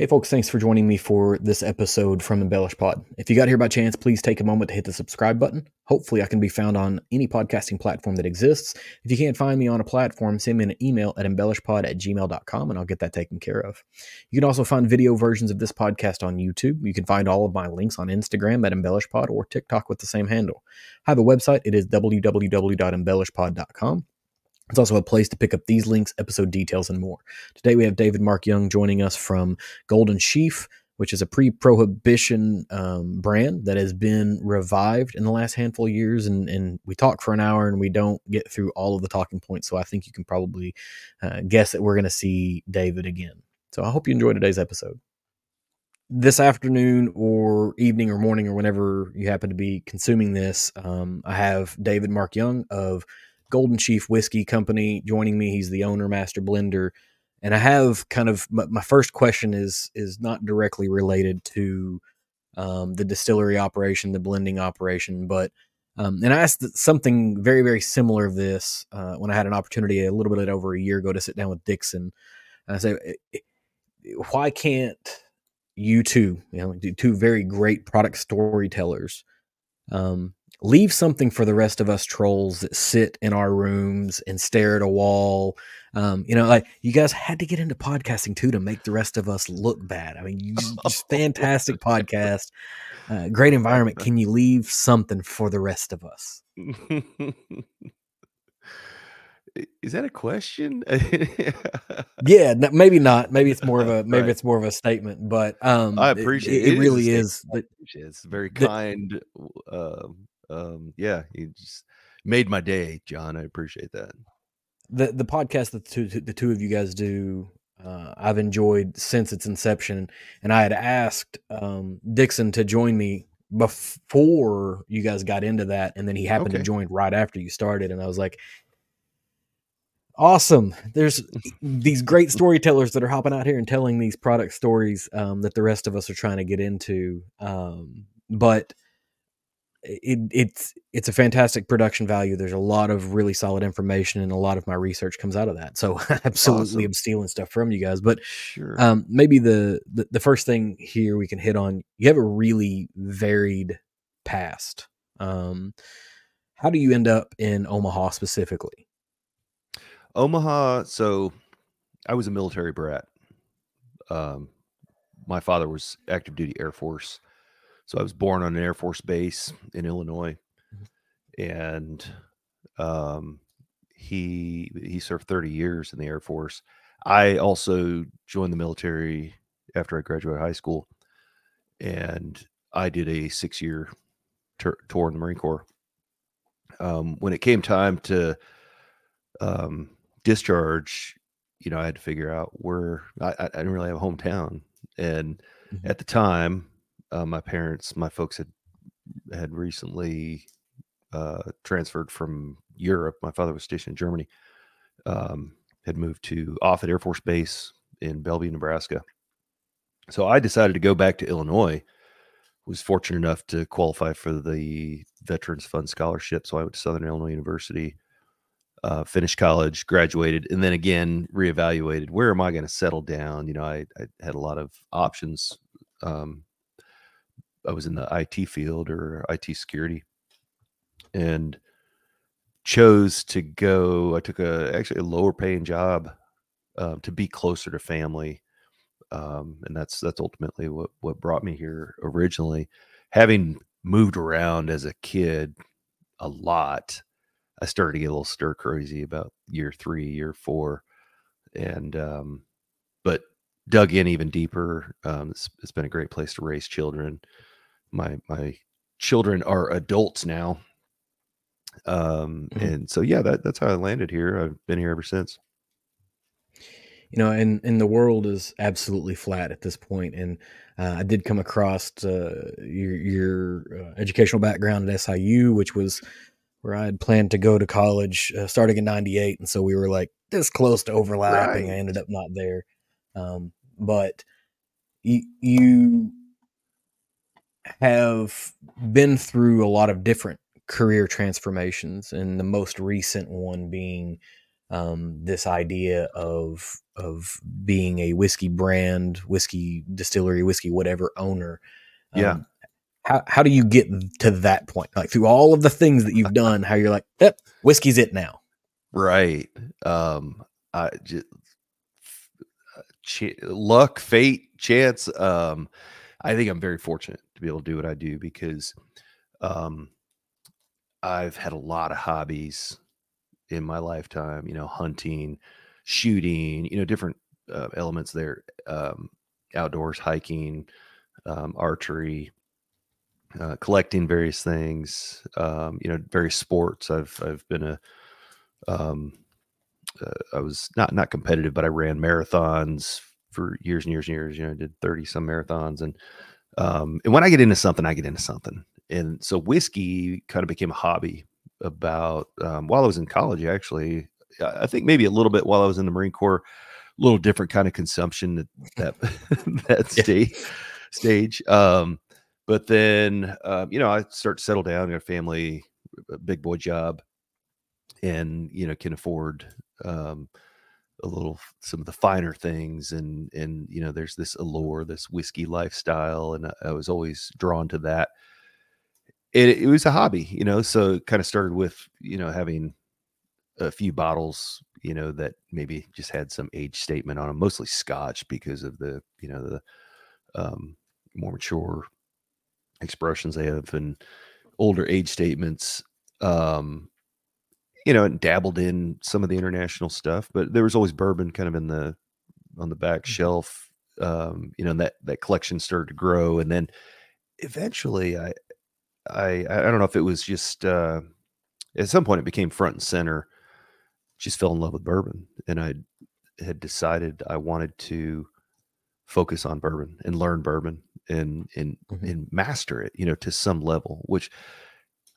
Hey folks, thanks for joining me for this episode from Embellish Pod. If you got here by chance, please take a moment to hit the subscribe button. Hopefully I can be found on any podcasting platform that exists. If you can't find me on a platform, send me an email at embellishpod@gmail.com and I'll get that taken care of. You can also find video versions of this podcast on YouTube. You can find all of my links on Instagram at embellishpod or TikTok with the same handle. I have a website. It is www.embellishpod.com. It's also a place to pick up these links, episode details, and more. Today we have David Mark Young joining us from Golden Sheaf, which is a pre-prohibition brand that has been revived in the last handful of years. And we talk for an hour and we don't get through all of the talking points. So I think you can probably guess that we're going to see David again. So I hope you enjoy today's episode. This afternoon or evening or morning or whenever you happen to be consuming this, I have David Mark Young of Golden Sheaf Whiskey Company joining me. He's the owner, master blender. And I have kind of my first question is not directly related to the distillery operation, the blending operation, but and I asked something very, very similar of this when I had an opportunity a little bit over a year ago to sit down with Dixon. And I said, why can't you two, two very great product storytellers, leave something for the rest of us trolls that sit in our rooms and stare at a wall? Like you guys had to get into podcasting too to make the rest of us look bad. I mean, you just fantastic podcast, great environment. Can you leave something for the rest of us? Is that a question? Yeah, maybe not. Maybe it's more of a statement, but I appreciate it. It really is. It's very kind. Yeah, you just made my day, John. I appreciate that. The podcast that the two of you guys do, I've enjoyed since its inception, and I had asked Dixon to join me before you guys got into that, and then he happened to join right after you started, and I was like, awesome. There's these great storytellers that are hopping out here and telling these product stories that the rest of us are trying to get into. But it's a fantastic production value. There's a lot of really solid information and a lot of my research comes out of that. So I absolutely am stealing stuff from you guys. But sure. Maybe the first thing here we can hit on, you have a really varied past. How do you end up in Omaha specifically? Omaha. So I was a military brat. My father was active duty Air Force. So I was born on an Air Force base in Illinois, and he served 30 years in the Air Force. I also joined the military after I graduated high school, and I did a 6-year tour in the Marine Corps. When it came time to discharge, I had to figure out where I didn't really have a hometown. And at the time, my folks had recently transferred from Europe. My father was stationed in Germany, had moved to Offutt Air Force Base in Bellevue, Nebraska. So I decided to go back to Illinois. Was fortunate enough to qualify for the Veterans Fund Scholarship. So I went to Southern Illinois University, finished college, graduated, and then again reevaluated where am I going to settle down. I had a lot of options. I was in the IT field or IT security, and chose to go. I took actually a lower paying job to be closer to family, and that's ultimately what brought me here originally. Having moved around as a kid a lot, I started to get a little stir crazy about year 3, year 4, and but dug in even deeper. It's been a great place to raise children. My children are adults now, and so yeah, that's how I landed here. I've been here ever since. And the world is absolutely flat at this point. And I did come across your educational background at SIU, which was where I had planned to go to college starting in 98. And so we were like this close to overlapping. Right. I ended up not there. But you have been through a lot of different career transformations, and the most recent one being this idea of being a whiskey brand, whiskey distillery, whiskey, whatever owner. Yeah. How do you get to that point? Like through all of the things that you've done, how you're like, yep, whiskey's it now. Right. Luck, fate, chance. I think I'm very fortunate to be able to do what I do because I've had a lot of hobbies in my lifetime, you know, hunting, shooting, you know, different elements there, outdoors, hiking, archery, collecting various things, you know, various sports. I've been I was not competitive, but I ran marathons for years and years and years, you know, did 30 some marathons. And when I get into something, I get into something. And so whiskey kind of became a hobby about, while I was in college, actually, I think maybe a little bit while I was in the Marine Corps, a little different kind of consumption at that, stage. But then, you know, I start to settle down, got a family, a big boy job, and, you know, can afford, some of the finer things and, you know, there's this allure, this whiskey lifestyle. And I was always drawn to that. It was a hobby, you know, so it kind of started with, you know, having a few bottles, you know, that maybe just had some age statement on them, mostly Scotch because of the, you know, the more mature expressions they have and older age statements, you know, and dabbled in some of the international stuff, but there was always bourbon kind of on the back shelf, you know, and that collection started to grow. And then eventually I don't know if it was just, at some point it became front and center, just fell in love with bourbon. And I had decided I wanted to focus on bourbon and learn bourbon and master it, you know, to some level, which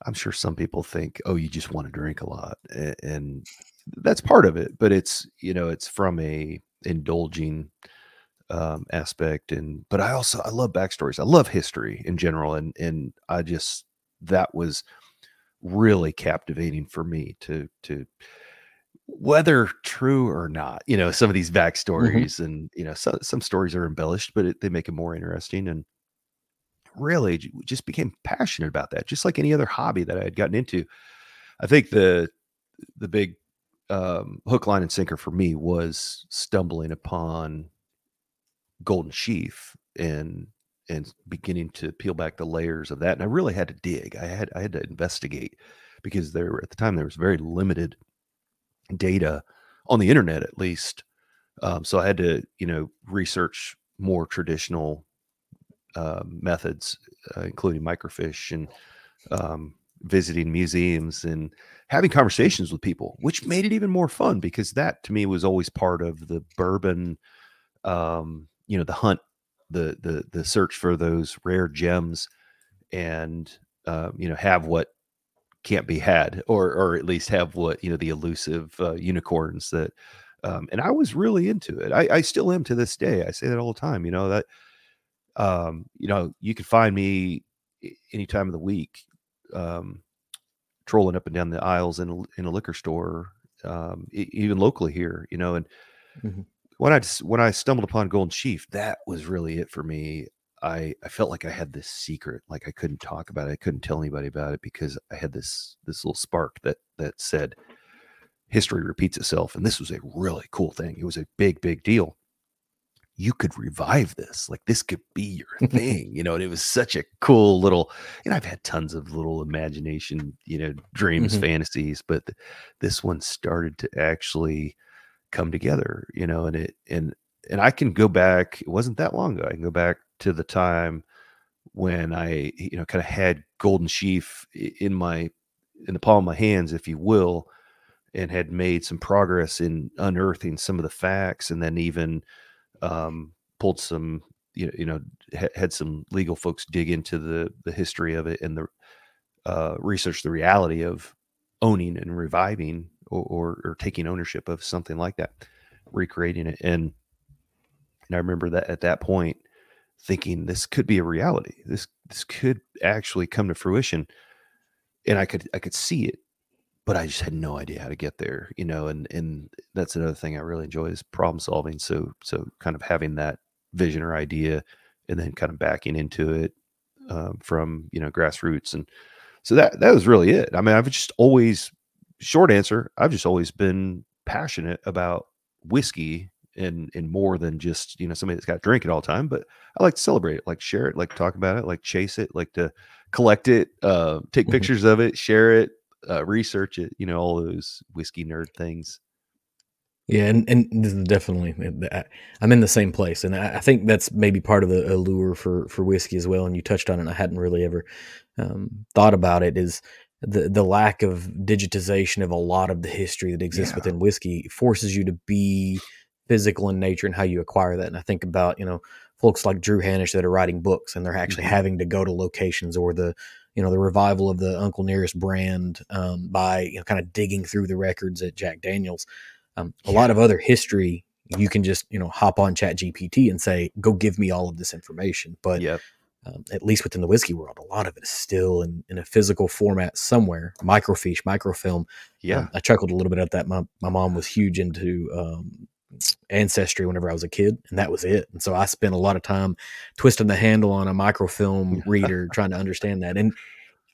I'm sure some people think, oh, you just want to drink a lot. And that's part of it, but it's, you know, it's from a indulging aspect. And but I love backstories, I love history in general, and I just, that was really captivating for me to whether true or not, you know, some of these backstories and, you know, some stories are embellished, but they make it more interesting, and really just became passionate about that, just like any other hobby that I had gotten into. I think the big hook, line, and sinker for me was stumbling upon Golden Sheaf and beginning to peel back the layers of that. And I really had to dig. I had to investigate because at the time there was very limited data on the internet, at least. So I had to, you know, research more traditional methods, including microfiche and visiting museums and having conversations with people, which made it even more fun because that to me was always part of the bourbon, you know, the hunt, the search for those rare gems and, you know, have what can't be had, or at least have what, you know, the elusive unicorns that, and I was really into it. I still am to this day. I say that all the time, you know, that, you know, you can find me any time of the week, trolling up and down the aisles in a liquor store, even locally here, you know, and, when I stumbled upon Golden Sheaf, that was really it for me. I felt like I had this secret, like I couldn't talk about it. I couldn't tell anybody about it because I had this little spark that said history repeats itself. And this was a really cool thing. It was a big, big deal. You could revive this. Like this could be your thing, you know, and it was such a cool little, and I've had tons of little imagination, you know, dreams, fantasies, but this one started to actually come together, you know, and it and I can go back, it wasn't that long ago, I can go back to the time when I, you know, kind of had Golden Sheaf in the palm of my hands, if you will, and had made some progress in unearthing some of the facts, and then even pulled some, you know had some legal folks dig into the history of it and the research the reality of owning and reviving or taking ownership of something like that, recreating it. And I remember that at that point thinking this could be a reality. This could actually come to fruition. And I could see it but I just had no idea how to get there, you know, and that's another thing I really enjoy is problem solving. So kind of having that vision or idea and then kind of backing into it from, you know, grassroots. And so that was really it. I mean, I've just always, short answer, I've just always been passionate about whiskey and more than just, you know, somebody that's got to drink it all the time, but I like to celebrate it, like share it, like talk about it, like chase it, like to collect it, take pictures of it, share it, research it, you know, all those whiskey nerd things. Yeah. And definitely I'm in the same place. And I think that's maybe part of the allure for whiskey as well. And you touched on it. And I hadn't really ever thought about it is the lack of digitization of a lot of the history that exists within whiskey forces you to be physical in nature and how you acquire that. And I think about, you know, folks like Drew Hannish that are writing books and they're actually having to go to locations, or the, you know, the revival of the Uncle Nearest brand by, you know, kind of digging through the records at Jack Daniels. A lot of other history, you can just, you know, hop on Chat GPT and say, go give me all of this information. But at least within the whiskey world, a lot of it is still in a physical format somewhere, microfiche, microfilm. Yeah. I chuckled a little bit at that. My mom was huge into Ancestry whenever I was a kid, and that was it. And so I spent a lot of time twisting the handle on a microfilm reader trying to understand that. And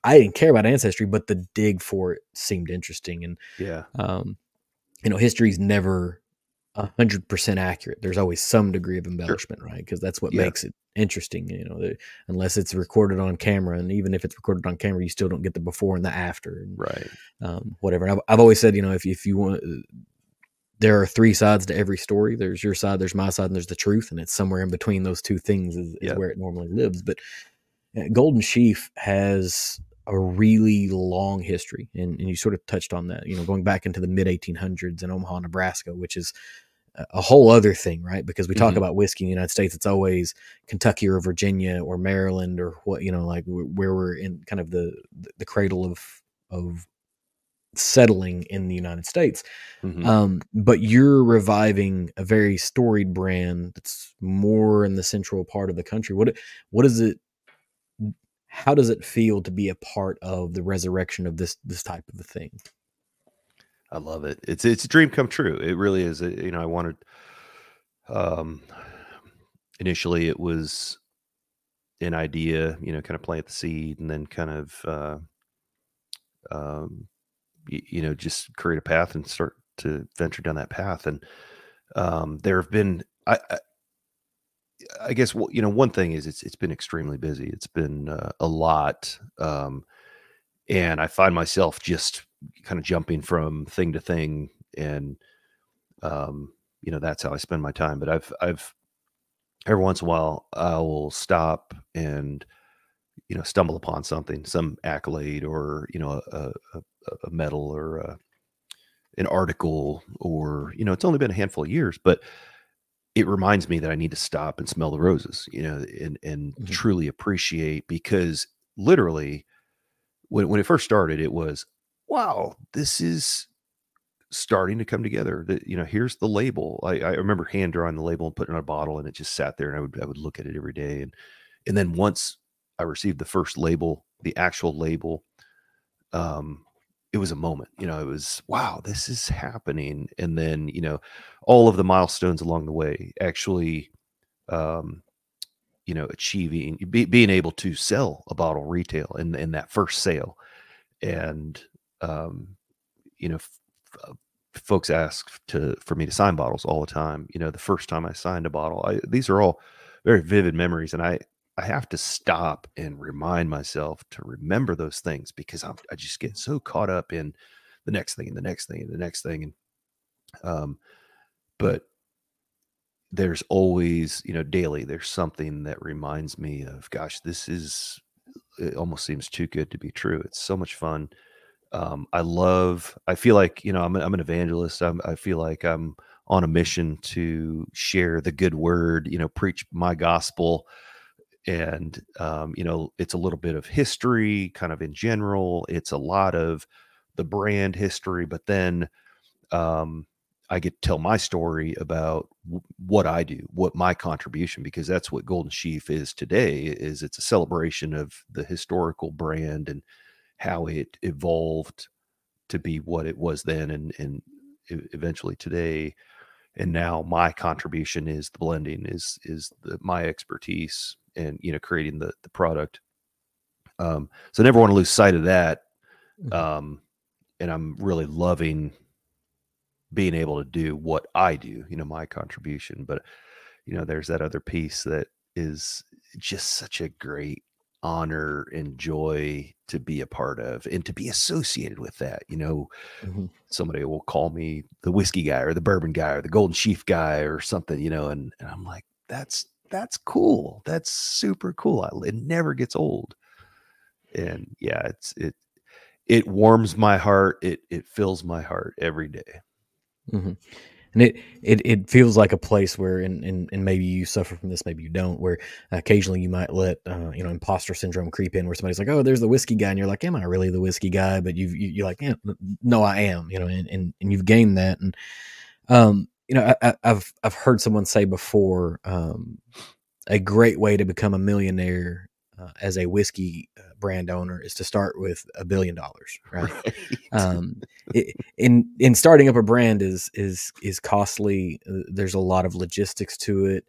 I didn't care about Ancestry, but the dig for it seemed interesting. And you know, history is never 100% accurate. There's always some degree of embellishment, right? Because that's what makes it interesting, you know, unless it's recorded on camera. And even if it's recorded on camera, you still don't get the before and the after, and, whatever. And I've always said, you know, if you want, there are three sides to every story. There's your side, there's my side, and there's the truth. And it's somewhere in between those two things is where it normally lives. But Golden Sheaf has a really long history. And you sort of touched on that, you know, going back into the mid 1800s in Omaha, Nebraska, which is a whole other thing, right? Because we talk about whiskey in the United States, it's always Kentucky or Virginia or Maryland or what, you know, like where we're in kind of the cradle of settling in the United States. But you're reviving a very storied brand that's more in the central part of the country. What is it? How does it feel to be a part of the resurrection of this type of a thing? I love it. It's a dream come true. It really is. You know, I wanted, initially it was an idea, you know, kind of plant the seed and then kind of, you know, just create a path and start to venture down that path. And there have been, I guess, you know, one thing is it's been extremely busy. It's been a lot. And I find myself just kind of jumping from thing to thing. And, you know, that's how I spend my time. But I've every once in a while, I will stop and, you know, stumble upon something, some accolade or, you know, a medal or an article, or, you know, it's only been a handful of years, but it reminds me that I need to stop and smell the roses, you know, and truly appreciate, because literally when it first started, it was, wow, this is starting to come together. That, you know, here's the label. I remember hand drawing the label and putting it in a bottle, and it just sat there, and I would look at it every day. And then once I received the first label, the actual label, it was a moment, you know, it was, wow, this is happening. And then, you know, all of the milestones along the way, actually, you know, achieving, being able to sell a bottle retail in that first sale. And, you know, folks ask for me to sign bottles all the time. You know, the first time I signed a bottle, these are all very vivid memories. And I have to stop and remind myself to remember those things, because I just get so caught up in the next thing and the next thing and the next thing. And, but there's always, you know, daily, there's something that reminds me of, gosh, it almost seems too good to be true. It's so much fun. I feel like, you know, I'm an evangelist. I feel like I'm on a mission to share the good word, you know, preach my gospel. And, you know, it's a little bit of history kind of in general. It's a lot of the brand history, but then I get to tell my story about what I do, what my contribution, because that's what Golden Sheaf is today. Is it's a celebration of the historical brand and how it evolved to be what it was then and eventually today. And now my contribution is the blending, is my expertise and, you know, creating the product. So I never want to lose sight of that. And I'm really loving being able to do what I do, you know, my contribution, but you know, there's that other piece that is just such a great honor and joy to be a part of and to be associated with that. You know, somebody will call me the whiskey guy or the bourbon guy or the Golden Sheaf guy or something, you know, and I'm like, that's cool. That's super cool. It never gets old. And yeah, it warms my heart. It fills my heart every day. Mm-hmm. And it feels like a place where, and maybe you suffer from this, maybe you don't, where occasionally you might let, imposter syndrome creep in where somebody's like, oh, there's the whiskey guy. And you're like, am I really the whiskey guy? But you're like, yeah, no, I am, you know, and you've gained that. And, I've heard someone say before, a great way to become a millionaire as a whiskey brand owner is to start with $1 billion, right? In starting up a brand is costly. There's a lot of logistics to it.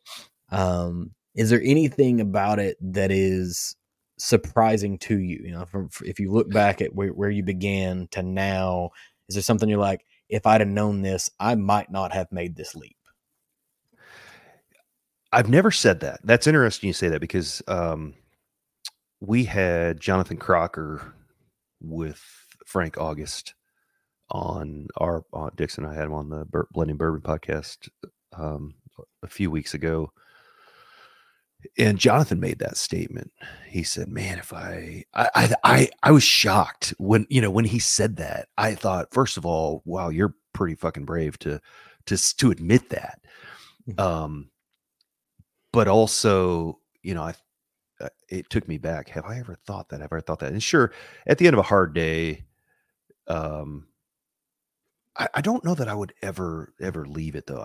Is there anything about it that is surprising to you? You know, if you look back at where you began to now, is there something you're like, if I'd have known this, I might not have made this leap? I've never said that. That's interesting you say that because, we had Jonathan Crocker with Frank August on Dixon. I had him on the Blending Bourbon podcast a few weeks ago. And Jonathan made that statement. He said, man, if I was shocked when he said that. I thought, first of all, wow, you're pretty fucking brave to admit that. But also, you know, it took me back. Have I ever thought that? And sure, at the end of a hard day, I don't know that I would ever leave it though.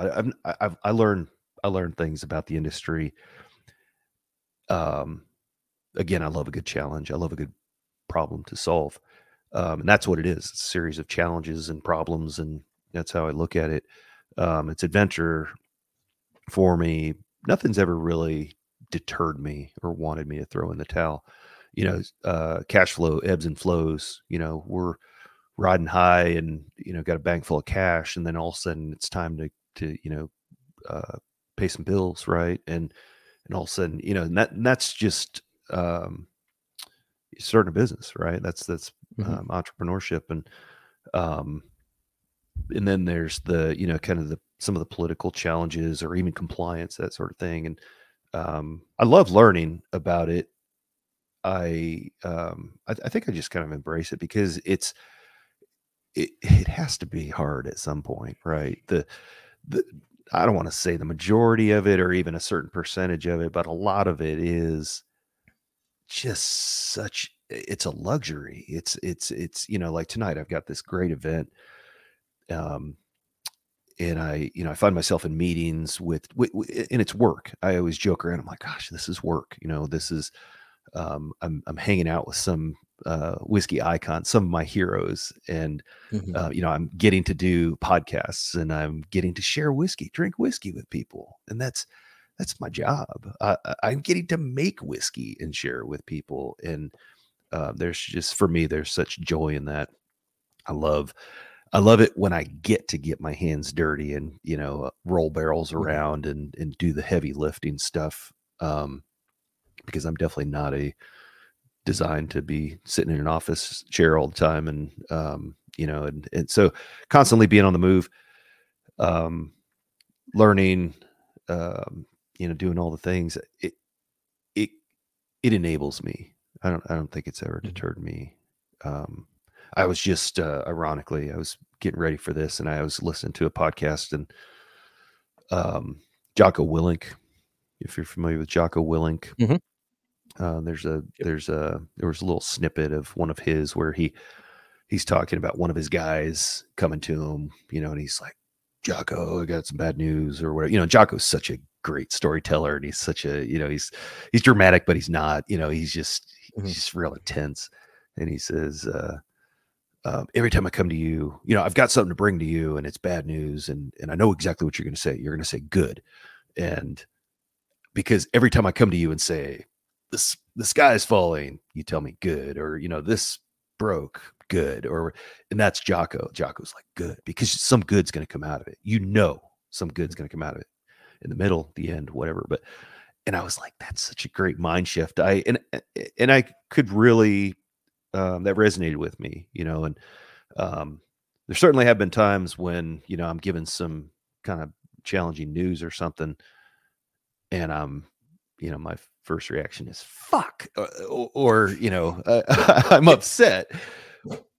I learned things about the industry. Again, I love a good challenge. I love a good problem to solve. And that's what it is. It's a series of challenges and problems. And that's how I look at it. It's adventure for me. Nothing's ever really deterred me or wanted me to throw in the towel. You know, cash flow ebbs and flows. You know, we're riding high and, you know, got a bank full of cash, and then all of a sudden it's time to pay some bills, right? And all of a sudden, you know, and that's just starting a business, right? That's entrepreneurship, and then there's the, you know, kind of some of the political challenges or even compliance, that sort of thing. And I love learning about it. I think I just kind of embrace it because it has to be hard at some point, right? I don't want to say the majority of it or even a certain percentage of it, but a lot of it is just it's a luxury. It's you know, like tonight I've got this great event, and I find myself in meetings with and it's work. I always joke around. I'm like, gosh, this is work. You know, this is, I'm hanging out with some, whiskey icons, some of my heroes. And, you know, I'm getting to do podcasts and I'm getting to share whiskey, drink whiskey with people. And that's my job. I'm getting to make whiskey and share it with people. And, there's just, for me, there's such joy in that. I love it when I get to get my hands dirty and, you know, roll barrels around and do the heavy lifting stuff. Because I'm definitely not designed to be sitting in an office chair all the time. And, you know, and so constantly being on the move, learning, you know, doing all the things, it enables me. I don't think it's ever deterred me. I was just, ironically, I was getting ready for this and I was listening to a podcast and, Jocko Willink, if you're familiar with Jocko Willink, there was a little snippet of one of his where he's talking about one of his guys coming to him, you know, and he's like, Jocko, I got some bad news or whatever. You know, Jocko's such a great storyteller and he's such a, you know, he's dramatic, but he's not, you know, he's just real intense. And he says, every time I come to you, you know, I've got something to bring to you and it's bad news. And I know exactly what you're going to say. You're going to say good. And because every time I come to you and say the sky is falling, you tell me good, or, you know, this broke, good, or, and that's Jocko. Jocko's like good, because some good's going to come out of it. You know, some good's going to come out of it in the middle, the end, whatever. But, and I was like, that's such a great mind shift. And I could really, that resonated with me, you know, and, there certainly have been times when, you know, I'm given some kind of challenging news or something, and I'm, you know, my first reaction is fuck, or you know, I'm upset,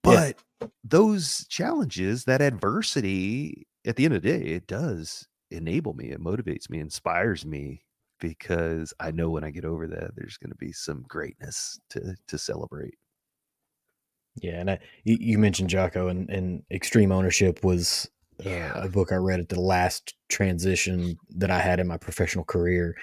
but those challenges, that adversity, at the end of the day, it does enable me. It motivates me, inspires me, because I know when I get over that, there's going to be some greatness to celebrate. Yeah. And you mentioned Jocko, and Extreme Ownership was a book I read at the last transition that I had in my professional career.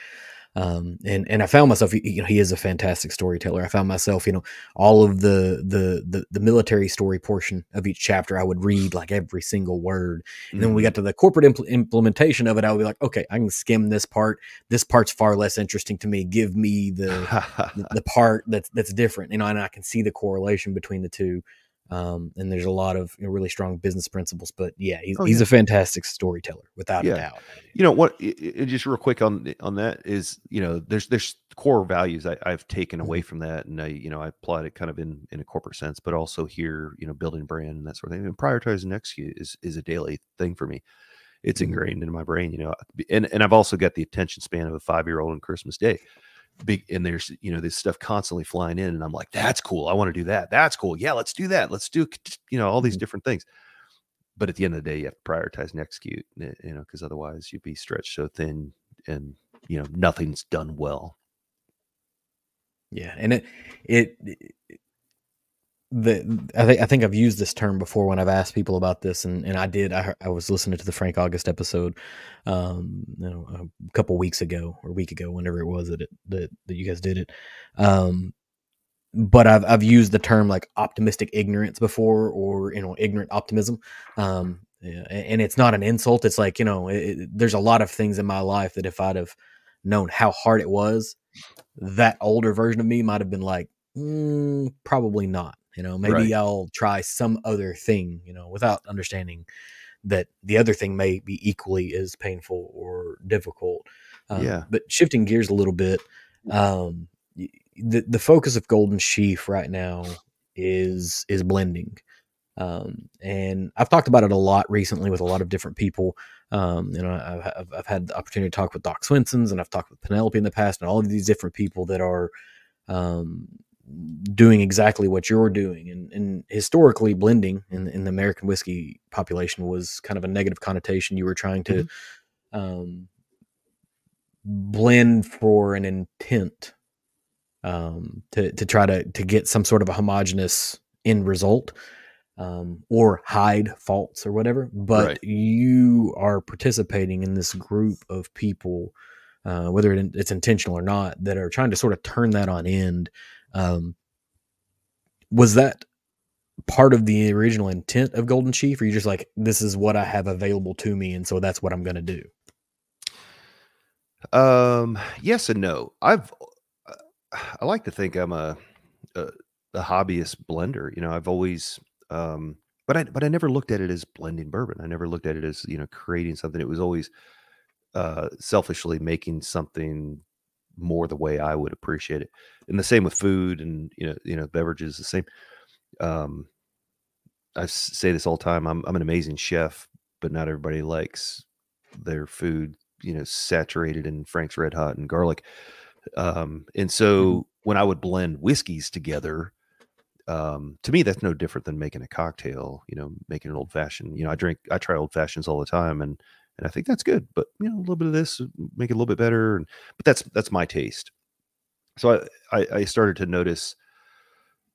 And I found myself, you know, he is a fantastic storyteller. I found myself, you know, all of the military story portion of each chapter, I would read like every single word. And then when we got to the corporate implementation of it, I would be like, okay, I can skim this part. This part's far less interesting to me. Give me the part that's different, you know, and I can see the correlation between the two. And there's a lot of, you know, really strong business principles, but he's a fantastic storyteller without a doubt. You know what, just real quick on that is, you know, there's core values I've taken away from that. And I, you know, I applied it kind of in a corporate sense, but also here, you know, building brand and that sort of thing, and prioritizing and execute is a daily thing for me. It's ingrained in my brain, you know, and I've also got the attention span of a 5-year-old on Christmas Day. Big, and there's, you know, this stuff constantly flying in, and I'm like, that's cool, I want to do that, that's cool, yeah, let's do that, let's do, you know, all these different things. But at the end of the day, you have to prioritize and execute, you know, because otherwise you'd be stretched so thin, and you know, nothing's done well. Yeah. And I think I've used this term before when I've asked people about this, and I did. I was listening to the Frank August episode, you know, a couple weeks ago or a week ago, whenever it was that you guys did it. But I've used the term like optimistic ignorance before, or you know, ignorant optimism. And it's not an insult. It's like, you know, there's a lot of things in my life that if I'd have known how hard it was, that older version of me might have been like, probably not. You know, maybe right. I'll try some other thing, you know, without understanding that the other thing may be equally as painful or difficult. But shifting gears a little bit, the focus of Golden Sheaf right now is blending. And I've talked about it a lot recently with a lot of different people. You know, I've had the opportunity to talk with Doc Swenson's, and I've talked with Penelope in the past, and all of these different people that are, doing exactly what you're doing. And historically, blending in the American whiskey population was kind of a negative connotation. You were trying to blend for an intent, to try to get some sort of a homogenous end result, or hide faults or whatever. But you are participating in this group of people, whether it's intentional or not, that are trying to sort of turn that on end. Was that part of the original intent of Golden Chief, or you just like, this is what I have available to me, and so that's what I'm going to do? Yes and no. I like to think I'm a hobbyist blender. You know, I've always, but I never looked at it as blending bourbon. I never looked at it as, you know, creating something. It was always, selfishly making something more the way I would appreciate it. And the same with food and, you know, beverages, the same. I say this all the time. I'm an amazing chef, but not everybody likes their food, you know, saturated in Frank's Red Hot and garlic. And so when I would blend whiskeys together, to me, that's no different than making a cocktail, you know, making an old fashioned, you know, I try old fashions all the time, and I think that's good, but you know, a little bit of this, make it a little bit better. But that's my taste. So I started to notice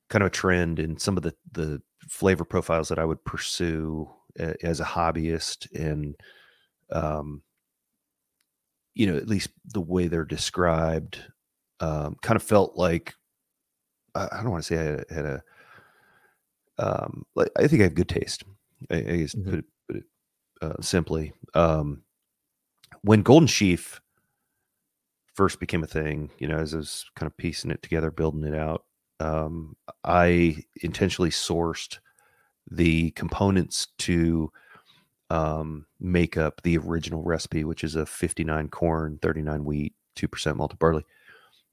kind of a trend in some of the flavor profiles that I would pursue as a hobbyist, and, you know, at least the way they're described, kind of felt like, I don't want to say I had a like, I think I have good taste. I guess put it simply. When Golden Sheaf first became a thing, you know, as I was kind of piecing it together, building it out, I intentionally sourced the components to make up the original recipe, which is a 59 corn, 39 wheat, 2% malted barley.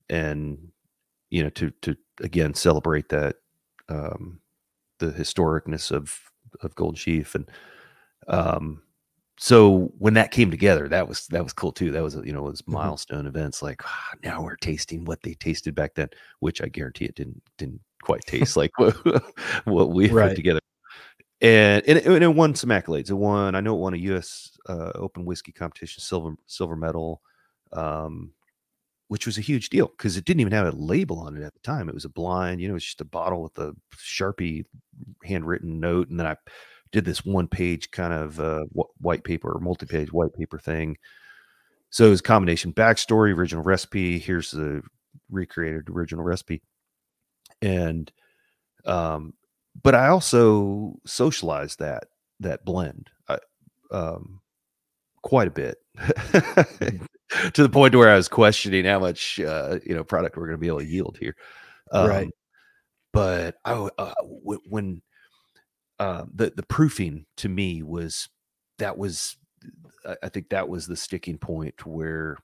And, you know, to again, celebrate that, the historicness of Golden Sheaf. And, so when that came together, that was cool too. That was, you know, it was milestone events. Like, now we're tasting what they tasted back then, which I guarantee it didn't quite taste like what we had together. And it won some accolades. It won a U.S. Open Whiskey Competition silver medal, which was a huge deal because it didn't even have a label on it at the time. It was a blind, you know, it's just a bottle with a Sharpie handwritten note. And then I did this one page kind of white paper or multi-page white paper thing. So it was a combination backstory, original recipe. Here's the recreated original recipe. And, but I also socialized that blend, quite a bit to the point where I was questioning how much, product we're going to be able to yield here. Right. But when the proofing to me was, I think that was the sticking point where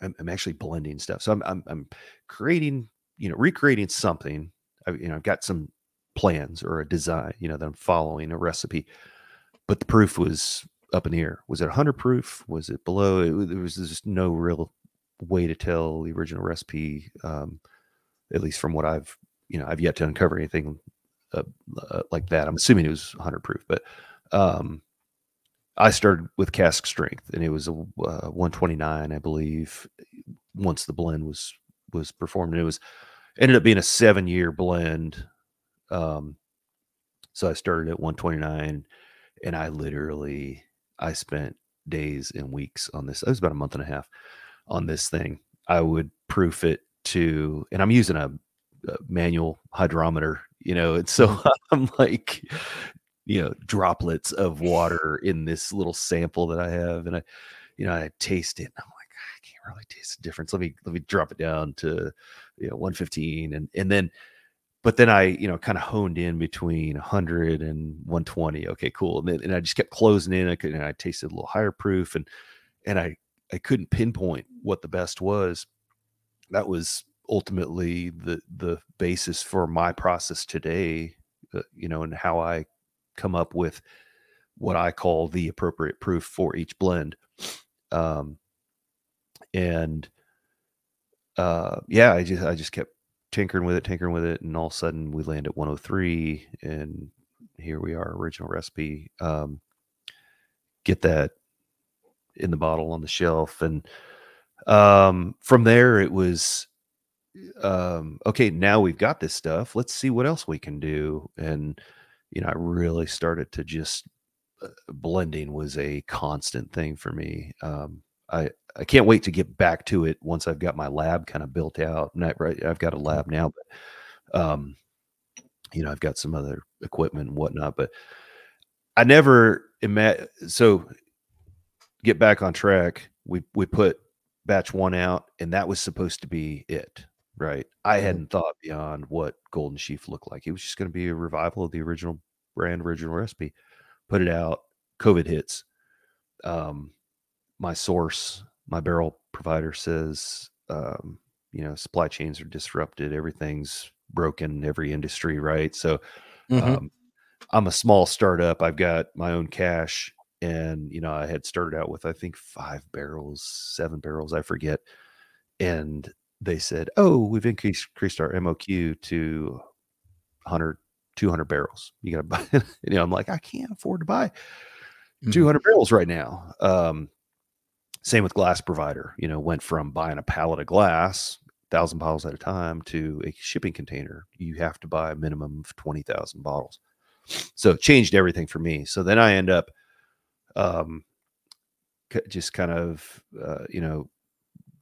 I'm actually blending stuff. So I'm creating, recreating something. I've got some plans or a design, that I'm following a recipe, but the proof was up in the air. Was it 100 proof? Was it below? There was just no real way to tell the original recipe, at least from what I've yet to uncover anything like that. I'm assuming it was 100 proof, but I started with cask strength, and it was 129, I believe, once the blend was performed. And it ended up being a 7-year blend. So I started at 129, and I spent days and weeks on this. It was about a month and a half on this thing. I would proof it to, and I'm using a manual hydrometer, and so I'm like, droplets of water in this little sample that I have. And I taste it, and I'm like, I can't really taste the difference. Let me drop it down to, 115. But then I, kind of honed in between 100 and 120. Okay, cool. And I just kept closing in. I tasted a little higher proof, and I couldn't pinpoint what the best was. That was ultimately the basis for my process today, and how I come up with what I call the appropriate proof for each blend. I just kept tinkering with it, and all of a sudden we land at 103, and here we are, original recipe. Get that in the bottle on the shelf, and from there it was okay, now we've got this stuff, let's see what else we can do. And I really started to just blending was a constant thing for me. I can't wait to get back to it once I've got my lab kind of built out. I've got a lab now, but, I've got some other equipment and whatnot, but I never imagine. So get back on track. We put batch 1 out, and that was supposed to be it, right? I hadn't thought beyond what Golden Sheaf looked like. It was just going to be a revival of the original brand, original recipe. Put it out. COVID hits. My source, my barrel provider says, supply chains are disrupted. Everything's broken, every industry, right? So I'm a small startup. I've got my own cash. And, I had started out with, I think, 7 barrels, I forget. And they said, oh, we've increased our MOQ to 100, 200 barrels. You got to buy it. I'm like, I can't afford to buy 200 barrels right now. Same with glass provider, went from buying a pallet of glass, 1,000 bottles at a time, to a shipping container. You have to buy a minimum of 20,000 bottles. So it changed everything for me. So then I end up just kind of,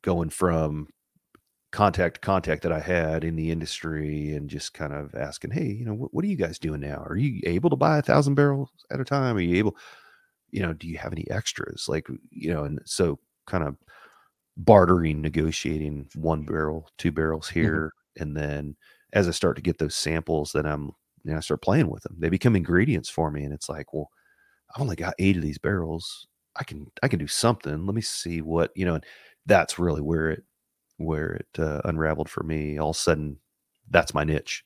going from contact that I had in the industry and just kind of asking, hey, you know, what are you guys doing now? Are you able to buy 1,000 barrels at a time? Are you able, you know, do you have any extras? Like, you know, and so kind of bartering, negotiating 1 barrel, 2 barrels here. Mm-hmm. And then as I start to get those samples, then I start playing with them. They become ingredients for me. And it's like, well, I've only got 8 of these barrels. I can do something. Let me see what, you know, and that's really where it unraveled for me. All of a sudden, that's my niche,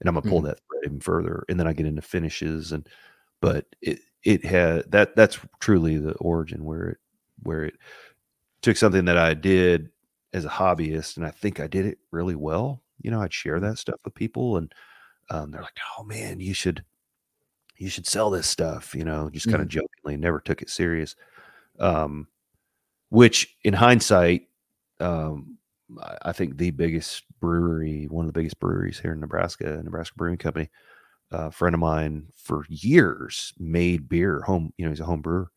and I'm gonna pull that thread even further, and then I get into finishes. And but it had that's truly the origin where it took something that I did as a hobbyist, and I think I did it really well. You know, I'd share that stuff with people, and they're like, "Oh man, you should sell this stuff." You know, just kind of jokingly, never took it serious. Which in hindsight, I think one of the biggest breweries here in Nebraska, Nebraska Brewing Company, a friend of mine for years made beer home. You know, he's a home brewer,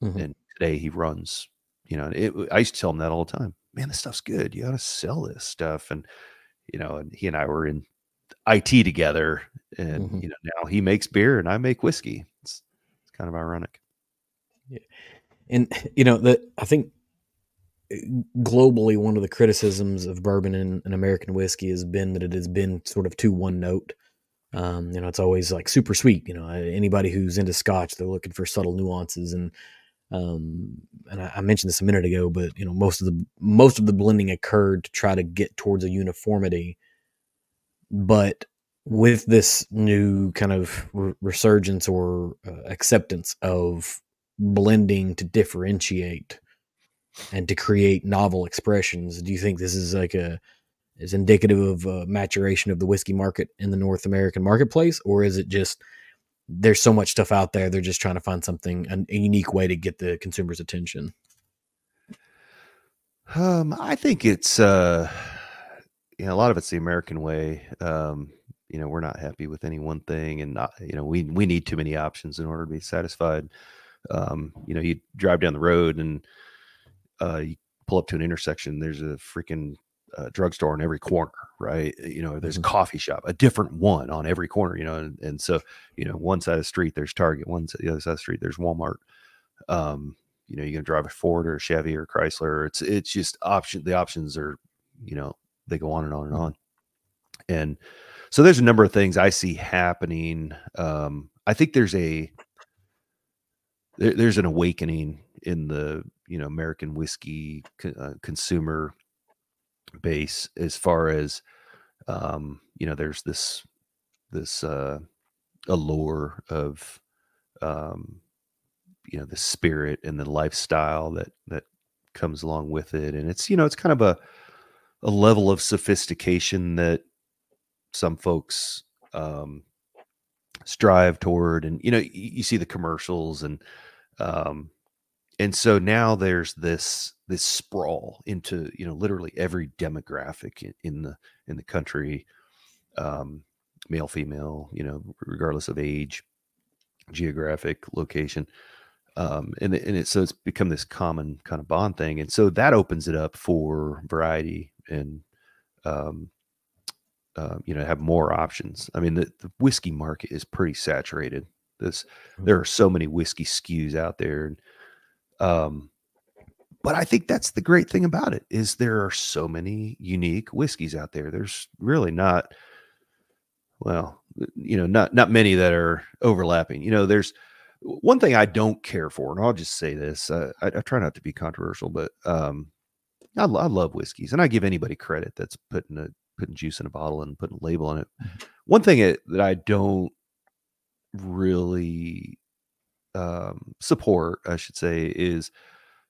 and today he runs. You know, I used to tell him that all the time. Man, this stuff's good. You ought to sell this stuff. And you know, and he and I were in IT together, and you know, now he makes beer and I make whiskey. It's kind of ironic. Yeah, and you know that I think. Globally, one of the criticisms of bourbon and American whiskey has been that it has been sort of too one note. You know, it's always like super sweet. You know, anybody who's into Scotch, they're looking for subtle nuances. And I mentioned this a minute ago, but you know, most of the blending occurred to try to get towards a uniformity. But with this new kind of resurgence or acceptance of blending to differentiate and to create novel expressions, do you think this is is indicative of maturation of the whiskey market in the North American marketplace, or is it just there's so much stuff out there, they're just trying to find something, a unique way to get the consumer's attention? I think it's you know, a lot of it's the American way. You know, we're not happy with any one thing, and not, you know, we need too many options in order to be satisfied. You know, you drive down the road and you pull up to an intersection, there's a freaking drugstore on every corner, right? You know, there's a coffee shop, a different one on every corner, you know, and so, you know, one side of the street, there's Target, the other side of the street, there's Walmart. You know, you're going to drive a Ford or a Chevy or a Chrysler. It's just the options are, you know, they go on and on and on. And so there's a number of things I see happening. I think there's an awakening in the, you know, American whiskey consumer base, as far as, you know, there's this allure of, you know, the spirit and the lifestyle that comes along with it. And it's, you know, it's kind of a level of sophistication that some folks, strive toward. And, you know, you see the commercials and so now there's this sprawl into, you know, literally every demographic in the country, male, female, you know, regardless of age, geographic location, so it's become this common kind of bond thing, and so that opens it up for variety and you know, have more options. I mean, the whiskey market is pretty saturated. There are so many whiskey SKUs out there. And, but I think that's the great thing about it, is there are so many unique whiskeys out there. There's really not, well, you know, not many that are overlapping. You know, there's one thing I don't care for, and I'll just say this, I try not to be controversial, but, I love whiskeys, and I give anybody credit that's putting juice in a bottle and putting a label on it. One thing that I don't really, support, I should say, is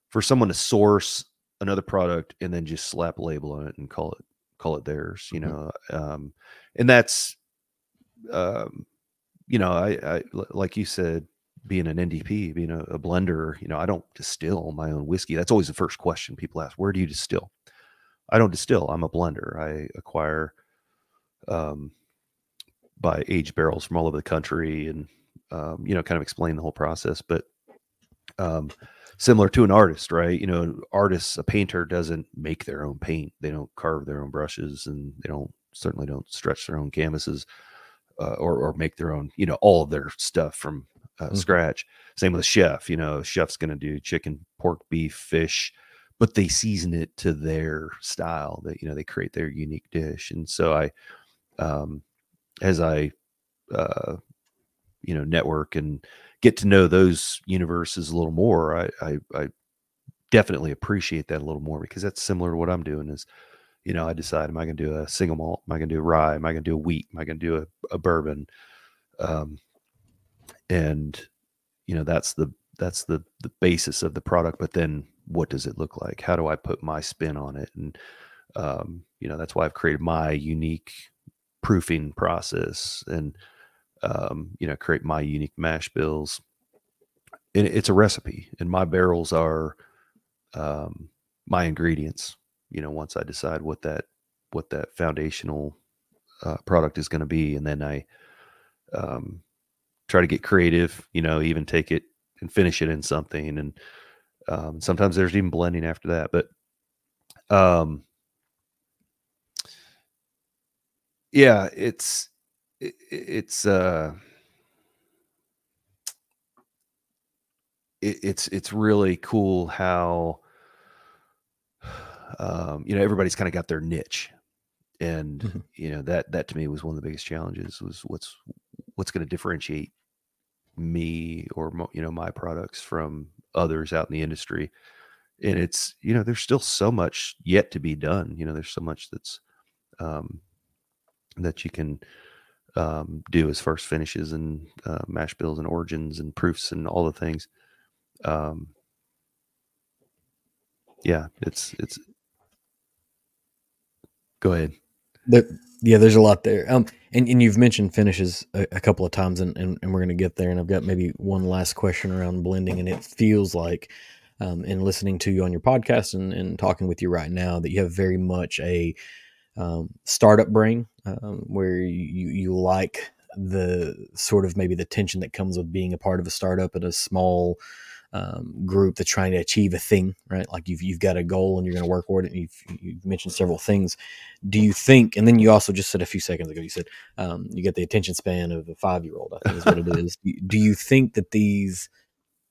for someone to source another product and then just slap a label on it and call it theirs, you know? And that's, you know, I, like you said, being an NDP, being a blender, you know, I don't distill my own whiskey. That's always the first question people ask. Where do you distill? I don't distill. I'm a blender. I acquire, by age barrels from all over the country, and, you know, kind of explain the whole process, but, similar to an artist, right? You know, artists, a painter doesn't make their own paint. They don't carve their own brushes, and they certainly don't stretch their own canvases or make their own, you know, all of their stuff from scratch. Same with a chef. You know, a chef's going to do chicken, pork, beef, fish, but they season it to their style. That, you know, they create their unique dish. And so I, as I, you know, network and get to know those universes a little more, I definitely appreciate that a little more, because that's similar to what I'm doing is, you know, I decide, am I going to do a single malt? Am I going to do a rye? Am I going to do a wheat? Am I going to do a bourbon? And you know, that's the basis of the product, but then what does it look like? How do I put my spin on it? And, you know, that's why I've created my unique proofing process and, you know, create my unique mash bills. And it's a recipe, and my barrels are, my ingredients. You know, once I decide what that foundational, product is going to be. And then I, try to get creative, you know, even take it and finish it in something. And, sometimes there's even blending after that, but, yeah, it's really cool how, you know, everybody's kind of got their niche, and, you know, that to me was one of the biggest challenges, was what's going to differentiate me or, you know, my products from others out in the industry. And it's, you know, there's still so much yet to be done. You know, there's so much that's, that you can, do as far as finishes and, mash bills and origins and proofs and all the things. Yeah, it's go ahead. Yeah, there's a lot there. And you've mentioned finishes a couple of times, and we're going to get there. And I've got maybe one last question around blending. And it feels like, in listening to you on your podcast and talking with you right now, that you have very much a startup brain, where you like the sort of maybe the tension that comes with being a part of a startup and a small group that's trying to achieve a thing, right? Like you've got a goal and you're going to work for it. And you've mentioned several things. Do you think, and then you also just said a few seconds ago, you said, you get the attention span of a 5-year-old, I think is what it is. Do you think that these,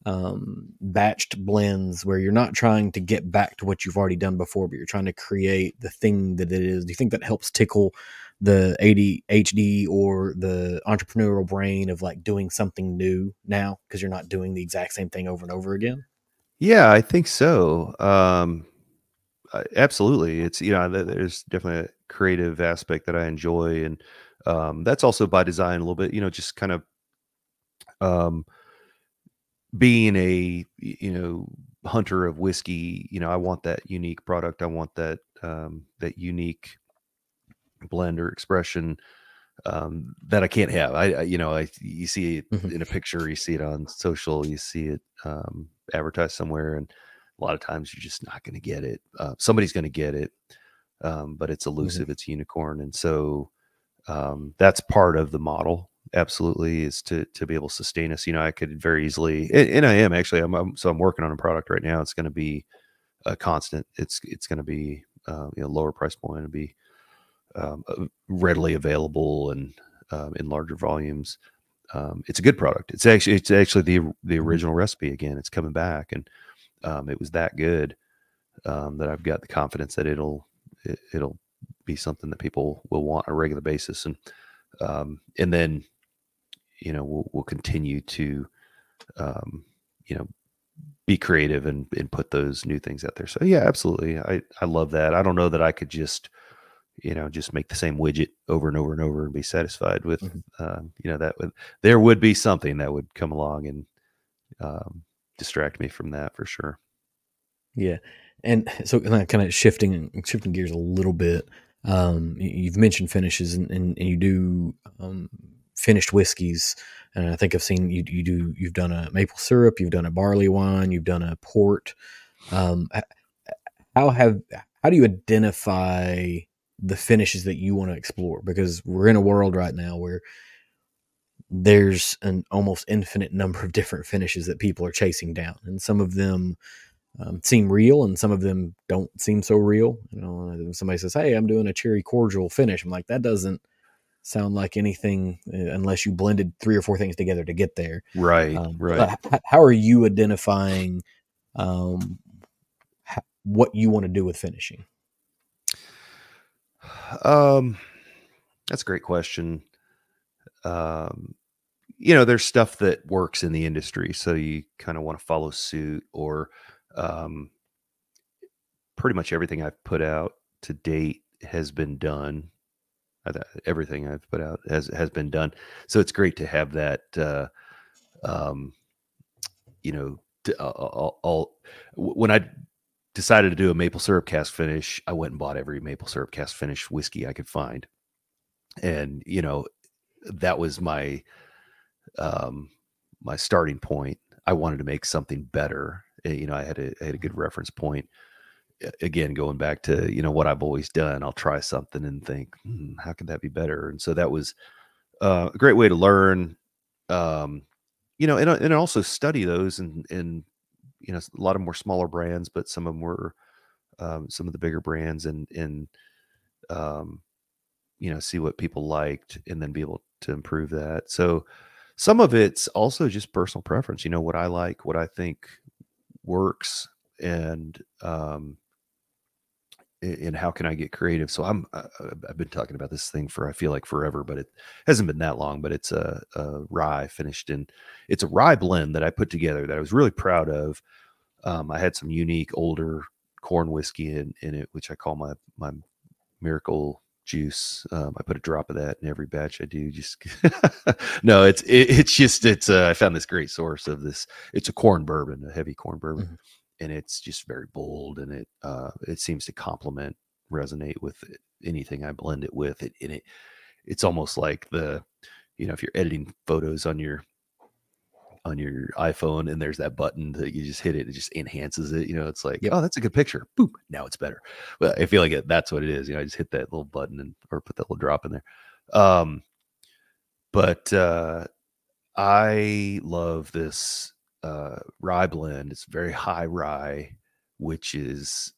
batched blends where you're not trying to get back to what you've already done before, but you're trying to create the thing that it is, do you think that helps tickle the ADHD or the entrepreneurial brain of like doing something new now, because you're not doing the exact same thing over and over again? Yeah, I think so. Absolutely. It's, you know, there's definitely a creative aspect that I enjoy. And, that's also by design a little bit, you know, just kind of, being a, you know, hunter of whiskey. You know, I want that unique product. I want that, that unique blend or expression, that I can't have. I you see it in a picture, you see it on social, you see it, advertised somewhere. And a lot of times you're just not going to get it. Somebody's going to get it. But it's elusive, it's unicorn. And so, that's part of the model. Absolutely, is to be able to sustain us. You know, I could very easily, and I am actually, I'm working on a product right now. It's going to be a constant. It's going to be, you know, lower price point, and be, readily available and, in larger volumes. It's a good product. It's actually the original recipe again. It's coming back, and, it was that good, that I've got the confidence that it'll be something that people will want on a regular basis. And then, you know, we'll continue to, you know, be creative and put those new things out there. So yeah, absolutely. I love that. I don't know that I could just, you know, just make the same widget over and over and over and be satisfied with, you know, there would be something that would come along and, distract me from that for sure. Yeah. And so kind of shifting gears a little bit. You've mentioned finishes and you do, finished whiskeys. And I think I've seen you've done a maple syrup, you've done a barley wine, you've done a port. How do you identify the finishes that you want to explore? Because we're in a world right now where there's an almost infinite number of different finishes that people are chasing down. And some of them seem real and some of them don't seem so real. You know, somebody says, hey, I'm doing a cherry cordial finish. I'm like, that doesn't sound like anything unless you blended three or four things together to get there. Right. Right. How are you identifying what you want to do with finishing? That's a great question. You know, there's stuff that works in the industry, so you kind of want to follow suit, or pretty much everything I've put out to date has been done. Everything I've put out has been done. So it's great to have that, you know, when I decided to do a maple syrup cask finish, I went and bought every maple syrup cask finish whiskey I could find. And, you know, that was my, my starting point. I wanted to make something better. You know, I had a good reference point. Again, going back to, you know, what I've always done, I'll try something and think, how could that be better? And so that was a great way to learn, you know, and also study those and, you know, a lot of more smaller brands, but some of them were, some of the bigger brands and you know, see what people liked and then be able to improve that. So some of it's also just personal preference, you know, what I like, what I think works, and how can I get creative? So I've been talking about this thing for, I feel like forever, but it hasn't been that long, but it's a rye finished in, it's a rye blend that I put together that I was really proud of. I had some unique older corn whiskey in it, which I call my miracle juice. I put a drop of that in every batch I do. Just no, it's I found this great source of this. It's a corn bourbon, a heavy corn bourbon. Mm-hmm. And it's just very bold, and it seems to resonate with it, anything I blend it with. It's almost like the, you know, if you're editing photos on your iPhone and there's that button that you just hit it just enhances it. You know, it's like, yep. Oh, that's a good picture. Boop, now it's better. Well, I feel like that's what it is. You know, I just hit that little button or put that little drop in there. But I love this. Rye blend. It's very high rye, which is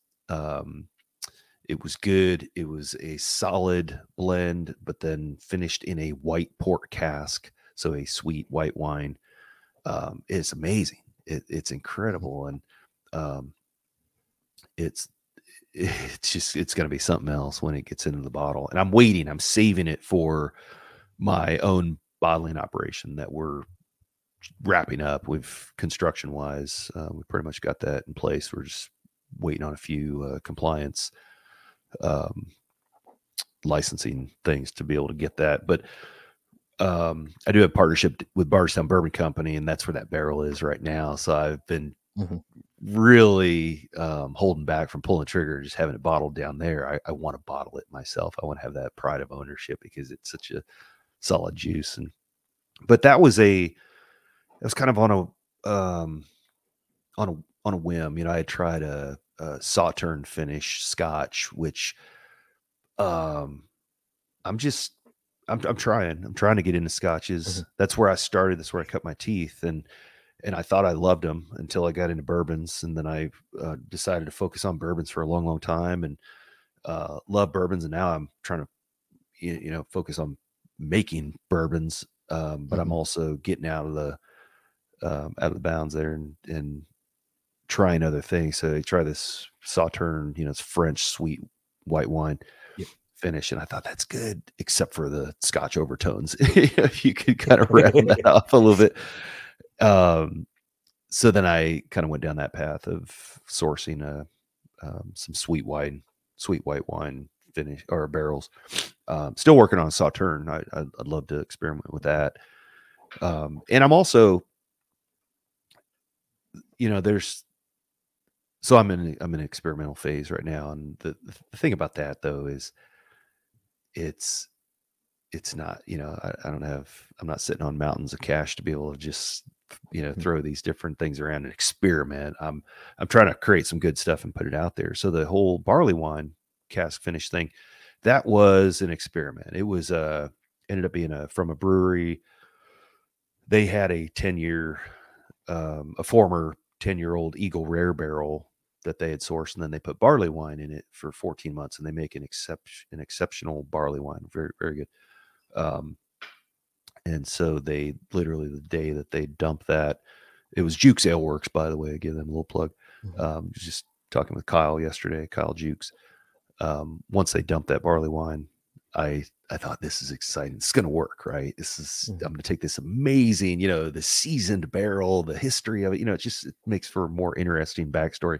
it was good. It was a solid blend, but then finished in a white port cask, so a sweet white wine. It's amazing. It's incredible, and it's going to be something else when it gets into the bottle. And I'm waiting. I'm saving it for my own bottling operation that we're wrapping up. We've construction wise, we pretty much got that in place. We're just waiting on a few compliance licensing things to be able to get that. But I do have a partnership with Bardstown Bourbon Company, and that's where that barrel is right now. So I've been really holding back from pulling the trigger, just having it bottled down there. I want to bottle it myself. I want to have that pride of ownership because it's such a solid juice. But that was kind of on a whim. You know, I had tried a sauterne finish Scotch, which I'm trying to get into Scotches. Mm-hmm. That's where I started. That's where I cut my teeth, and I thought I loved them until I got into bourbons, and then I decided to focus on bourbons for a long, long time, and love bourbons. And now I'm trying to, you know, focus on making bourbons, but I'm also getting out of the bounds there and trying other things. So I try this sauterne, you know, it's French sweet white wine finish. And I thought that's good, except for the Scotch overtones. You could kind of round that off a little bit. So then I kind of went down that path of sourcing some sweet white wine finish or barrels. Still working on sauterne. I'd love to experiment with that. And I'm also, you know, I'm in an experimental phase right now. And the thing about that though, is it's not, you know, I'm not sitting on mountains of cash to be able to just, you know, throw these different things around and experiment. I'm trying to create some good stuff and put it out there. So the whole barley wine cask finish thing, that was an experiment. It was, ended up being from a brewery they had a 10-year, a former 10-year-old Eagle Rare barrel that they had sourced, and then they put barley wine in it for 14 months, and they make an exceptional barley wine. Very, very good. And so they literally, the day that they dumped that, it was Jukes Ale Works, by the way. I give them a little plug. Just talking with Kyle yesterday, Kyle Jukes. Once they dumped that barley wine, I thought, this is exciting. It's going to work, right? This is, I'm going to take this amazing, you know, the seasoned barrel, the history of it, you know, it makes for a more interesting backstory.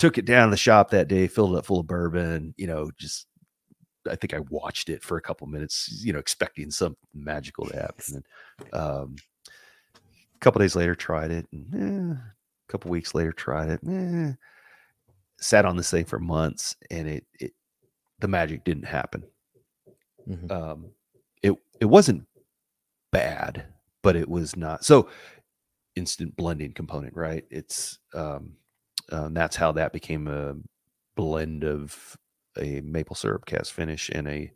Took it down to the shop that day, filled it up full of bourbon, you know, just, I think I watched it for a couple minutes, you know, expecting something magical to happen. And, a couple days later, tried it. And, a couple weeks later, tried it. And, sat on this thing for months, and it the magic didn't happen. Mm-hmm. It wasn't bad, but it was not so instant blending component, right? It's that's how that became a blend of a maple syrup cask finish and a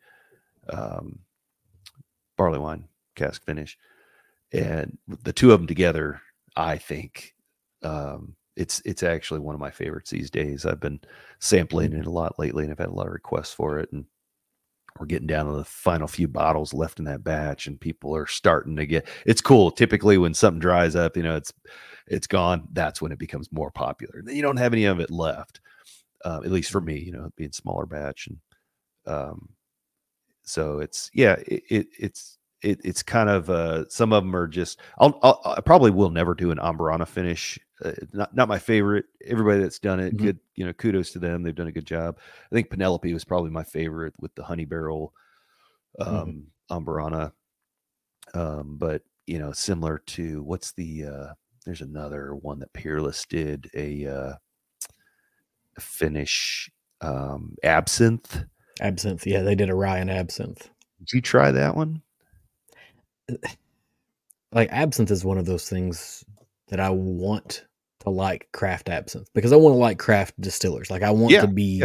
barley wine cask finish, and the two of them together, I think it's actually one of my favorites these days. I've been sampling it a lot lately, and I've had a lot of requests for it, and we're getting down to the final few bottles left in that batch, and people are starting to get, it's cool. Typically when something dries up, you know, it's gone. That's when it becomes more popular. You don't have any of it left. At least for me, you know, being smaller batch. And, so it's, yeah, it's kind of, some of them are just, I probably will never do an Ambarana finish. Not my favorite. Everybody that's done it, good, you know, kudos to them. They've done a good job. I think Penelope was probably my favorite with the honey barrel Ambarana. But you know, similar to what's the there's another one that Peerless did, a finish absinthe. Yeah, they did a rye and absinthe. Did you try that one? Like, absinthe is one of those things that I want to like craft absinthe, because I want to like craft distillers. Like, I want to be,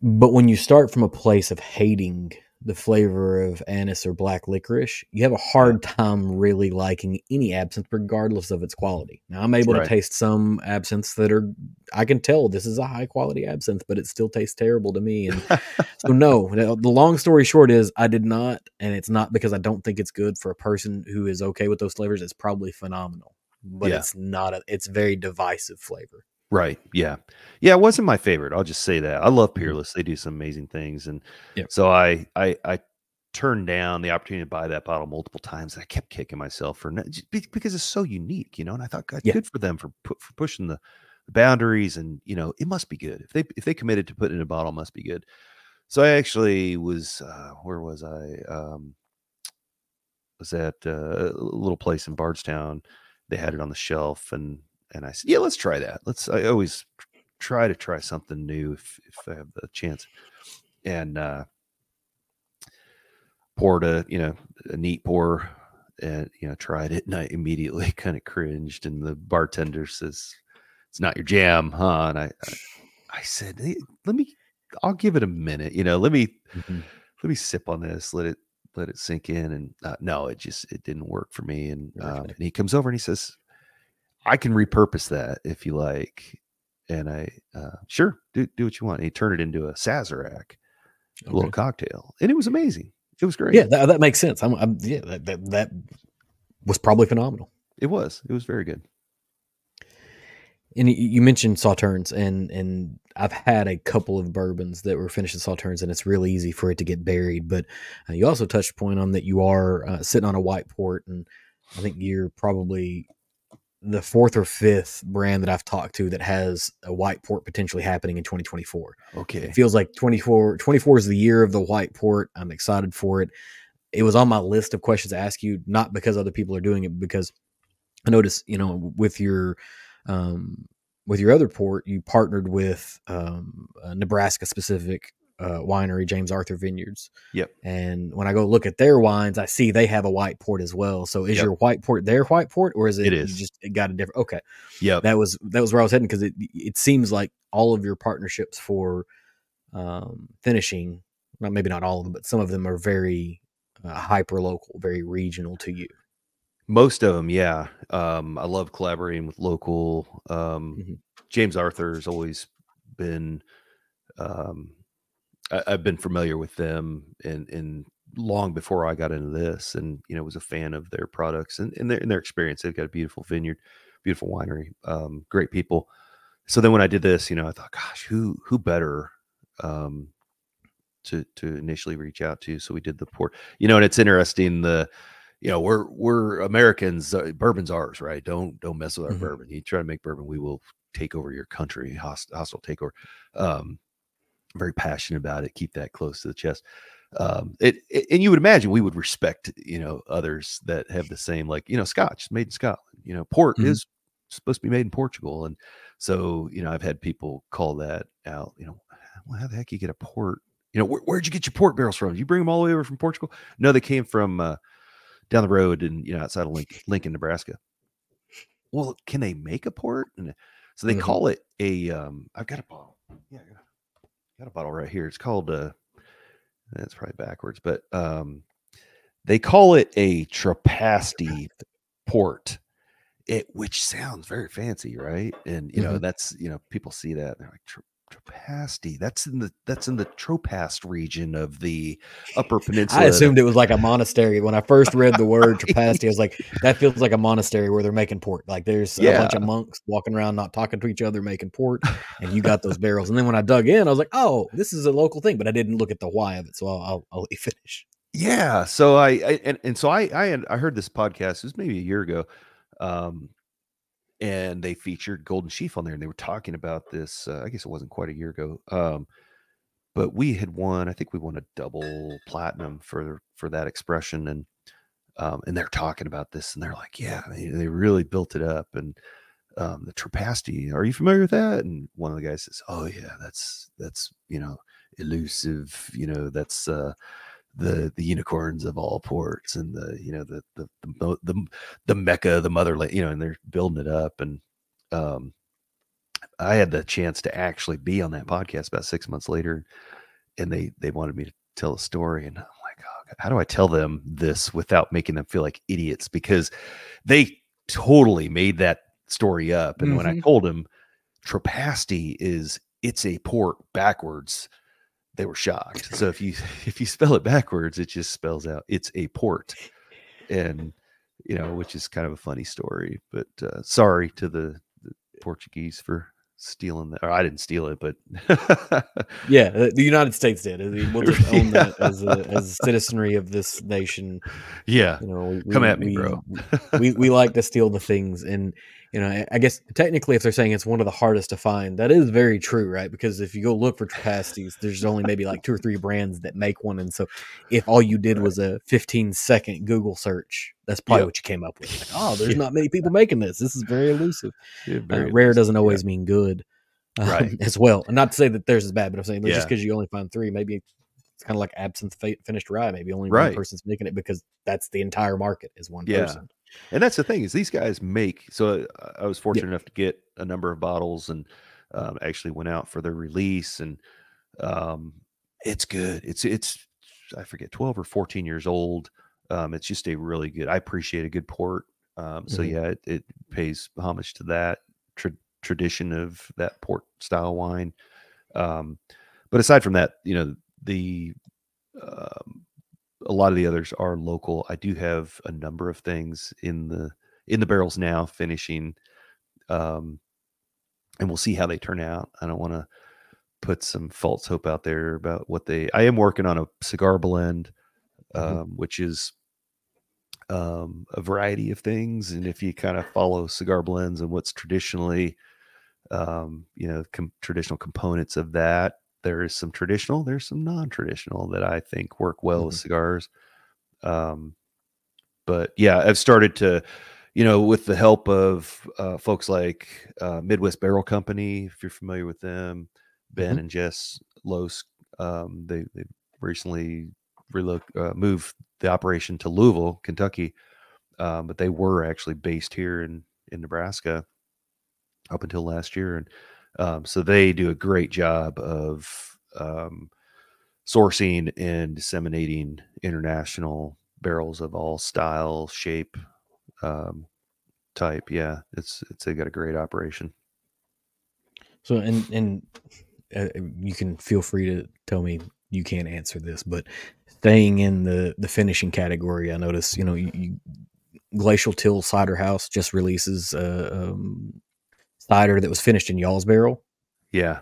but when you start from a place of hating the flavor of anise or black licorice, you have a hard time really liking any absinthe, regardless of its quality. Now, I'm able to taste some absinthe that are, I can tell this is a high quality absinthe, but it still tastes terrible to me. And so the long story short is I did not, and it's not because I don't think it's good. For a person who is okay with those flavors, it's probably phenomenal, but it's not, it's very divisive flavor. Right. Yeah. Yeah. It wasn't my favorite. I'll just say that. I love Peerless. They do some amazing things. And so I turned down the opportunity to buy that bottle multiple times. And I kept kicking myself for because it's so unique, you know, and I thought, God, good for them for pushing the boundaries, and, you know, it must be good. If they committed to put it in a bottle, it must be good. So I actually was, where was I? Was at a little place in Bardstown. They had it on the shelf, and I said, yeah, let's try that. I always try to try something new if I have the chance. And poured a neat pour, and, you know, tried it. And I immediately kind of cringed. And the bartender says, it's not your jam, huh? And I said, hey, I'll give it a minute. You know, let me sip on this. Let it sink in. And no, it didn't work for me. And, and he comes over and he says, I can repurpose that if you like. And I, sure, do what you want. And he turned it into a Sazerac, a little cocktail. And it was amazing. It was great. Yeah, that makes sense. That was probably phenomenal. It was very good. And you mentioned Sauternes, and I've had a couple of bourbons that were finished in Sauternes, and it's really easy for it to get buried. But you also touched point on that you are sitting on a white port, and I think you're probably the fourth or fifth brand that I've talked to that has a white port potentially happening in 2024. Okay. It feels like 24 is the year of the white port. I'm excited for it. It was on my list of questions to ask you, not because other people are doing it, because I noticed, you know, with your other port, you partnered with, a Nebraska specific, winery, James Arthur Vineyards. Yep. And when I go look at their wines, I see they have a white port as well. So is your white port their white port, or is it, you just it got a different? Okay. Yeah. That was where I was heading, because it seems like all of your partnerships for finishing, maybe not all of them, but some of them are very hyper-local, very regional to you? Most of them, yeah. I love collaborating with local. James Arthur has always been, I've been familiar with them and long before I got into this, and, you know, was a fan of their products and their experience. They've got a beautiful vineyard, beautiful winery, great people. So then when I did this, you know, I thought, gosh, who better, to initially reach out to. So we did the pour, you know, and it's interesting, we're Americans, bourbon's ours, right? Don't mess with our bourbon. You try to make bourbon, we will take over your country, hostile takeover. Very passionate about it. Keep that close to the chest. It and you would imagine we would respect, you know, others that have the same, like, you know, Scotch made in Scotland, you know, port is supposed to be made in Portugal. And so, you know, I've had people call that out, you know, well, how the heck you get a port, you know, where'd you get your port barrels from? Did you bring them all the way over from Portugal? No, they came from, down the road and, you know, outside of Lincoln, Nebraska. Well, can they make a port? And so they call it a, I've got a bottle. Yeah. Got a bottle right here. It's called, that's probably backwards, but they call it a Trapasti port, which sounds very fancy, right? And you know, that's, you know, people see that and they're like, Trapasti. That's in the Tropast region of the Upper Peninsula. I assumed it was like a monastery when I first read the word Trapasti. I was like, that feels like a monastery where they're making port. Like there's a bunch of monks walking around, not talking to each other, making port, and you got those barrels. And then when I dug in, I was like, oh, this is a local thing, but I didn't look at the why of it. So I'll let you finish. Yeah. So I heard this podcast. It was maybe a year ago, and they featured Golden Sheaf on there, and they were talking about this. I guess it wasn't quite a year ago, but we had won. I think we won a double platinum for that expression, and they're talking about this, and they're like, "Yeah, they really built it up." And the Trapasti, are you familiar with that? And one of the guys says, "Oh yeah, that's you know, elusive. You know, that's the unicorns of all ports, and the, you know, the Mecca, the motherland," you know, and they're building it up. And I had the chance to actually be on that podcast about 6 months later, and they wanted me to tell a story, and I'm like, oh God, how do I tell them this without making them feel like idiots? Because they totally made that story up. And when I told them Trapasti is, it's a port backwards, they were shocked. So if you spell it backwards, it just spells out it's a port, and you know, which is kind of a funny story. But sorry to the Portuguese for stealing that. Or I didn't steal it, but yeah, the United States did. We'll just own that as citizenry of this nation. Yeah, you know, come at me, bro. we like to steal the things, and you know, I guess technically, if they're saying it's one of the hardest to find, that is very true, right? Because if you go look for Trapastis, there's only maybe like 2 or 3 brands that make one. And so if all you did was a 15-second Google search, that's probably what you came up with. Like, oh, there's not many people making this. This is very elusive. Yeah, very elusive. Rare doesn't always mean good, right? As well. And not to say that theirs is bad, but I'm saying just because you only find 3, maybe it's kind of like absinthe finished rye. Maybe only one person's making it because that's the entire market is one person. And that's the thing is these guys make, so I was fortunate enough to get a number of bottles and actually went out for their release, and it's good. It's I forget, 12 or 14 years old. It's just a really good, I appreciate a good port. So yeah, it pays homage to that tradition of that port style wine. But aside from that, you know, a lot of the others are local. I do have a number of things in the barrels now finishing, and we'll see how they turn out. I don't want to put some false hope out there about what they. I am working on a cigar blend, which is a variety of things. And if you kind of follow cigar blends and what's traditionally, you know, traditional components of that. There is some traditional, there's some non-traditional that I think work well with cigars. But yeah, I've started to, you know, with the help of folks like Midwest Barrel Company, if you're familiar with them, Ben and Jess Lowe, they recently moved the operation to Louisville, Kentucky. But they were actually based here in Nebraska up until last year. And so they do a great job of sourcing and disseminating international barrels of all style, shape, type. Yeah, it's they got a great operation. So, and you can feel free to tell me you can't answer this, but staying in the finishing category, I notice, you know, you Glacial Till Cider House just releases cider that was finished in y'all's barrel. Yeah.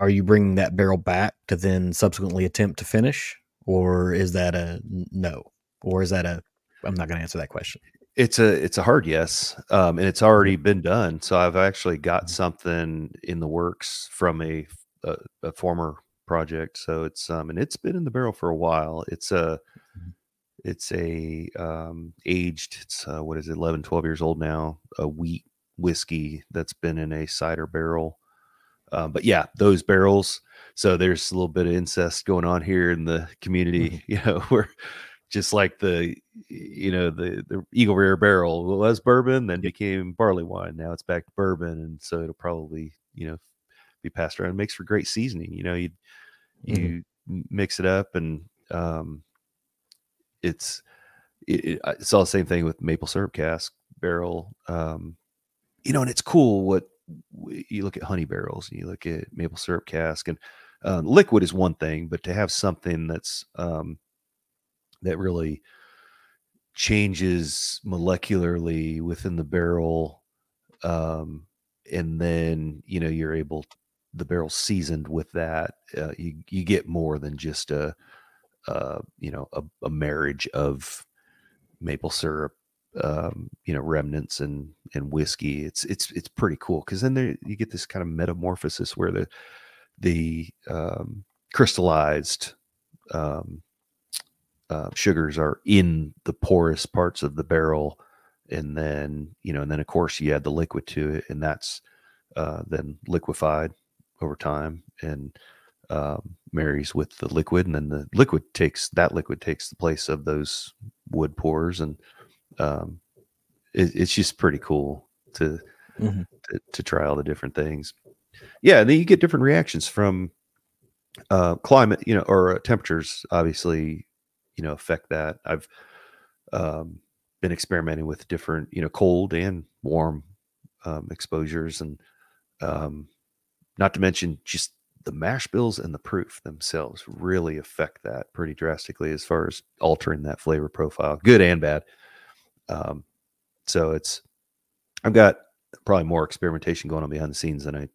Are you bringing that barrel back to then subsequently attempt to finish, or is that a no, or is that a, I'm not going to answer that question. It's a hard yes. And it's already been done. So I've actually got something in the works from a former project. So it's, and it's been in the barrel for a while. It's aged, what is it? 11, 12 years old now, a wheat whiskey that's been in a cider barrel. But yeah, those barrels. So there's a little bit of incest going on here in the community. Mm-hmm. You know, we're just like the Eagle Rare barrel was bourbon, then became barley wine. Now it's back to bourbon. And so it'll probably, you know, be passed around. It makes for great seasoning. You know, you mix it up, and it's all the same thing with maple syrup cask barrel. You know, and it's cool what, you look at honey barrels and you look at maple syrup cask, and liquid is one thing, but to have something that's that really changes molecularly within the barrel, and then, you know, you're able, the barrel seasoned with that, you get more than just a marriage of maple syrup, remnants and whiskey. It's pretty cool. 'Cause then there, you get this kind of metamorphosis where the crystallized, sugars are in the porous parts of the barrel. And then, you know, and then of course you add the liquid to it, and that's, then liquefied over time and, marries with the liquid. And then the liquid takes the place of those wood pours, and, it's just pretty cool to try all the different things. Yeah. And then you get different reactions from, climate, you know, or temperatures obviously, you know, affect that. I've, been experimenting with different, you know, cold and warm, exposures, and, not to mention just the mash bills and the proof themselves really affect that pretty drastically as far as altering that flavor profile, good and bad. So it's, I've got probably more experimentation going on behind the scenes than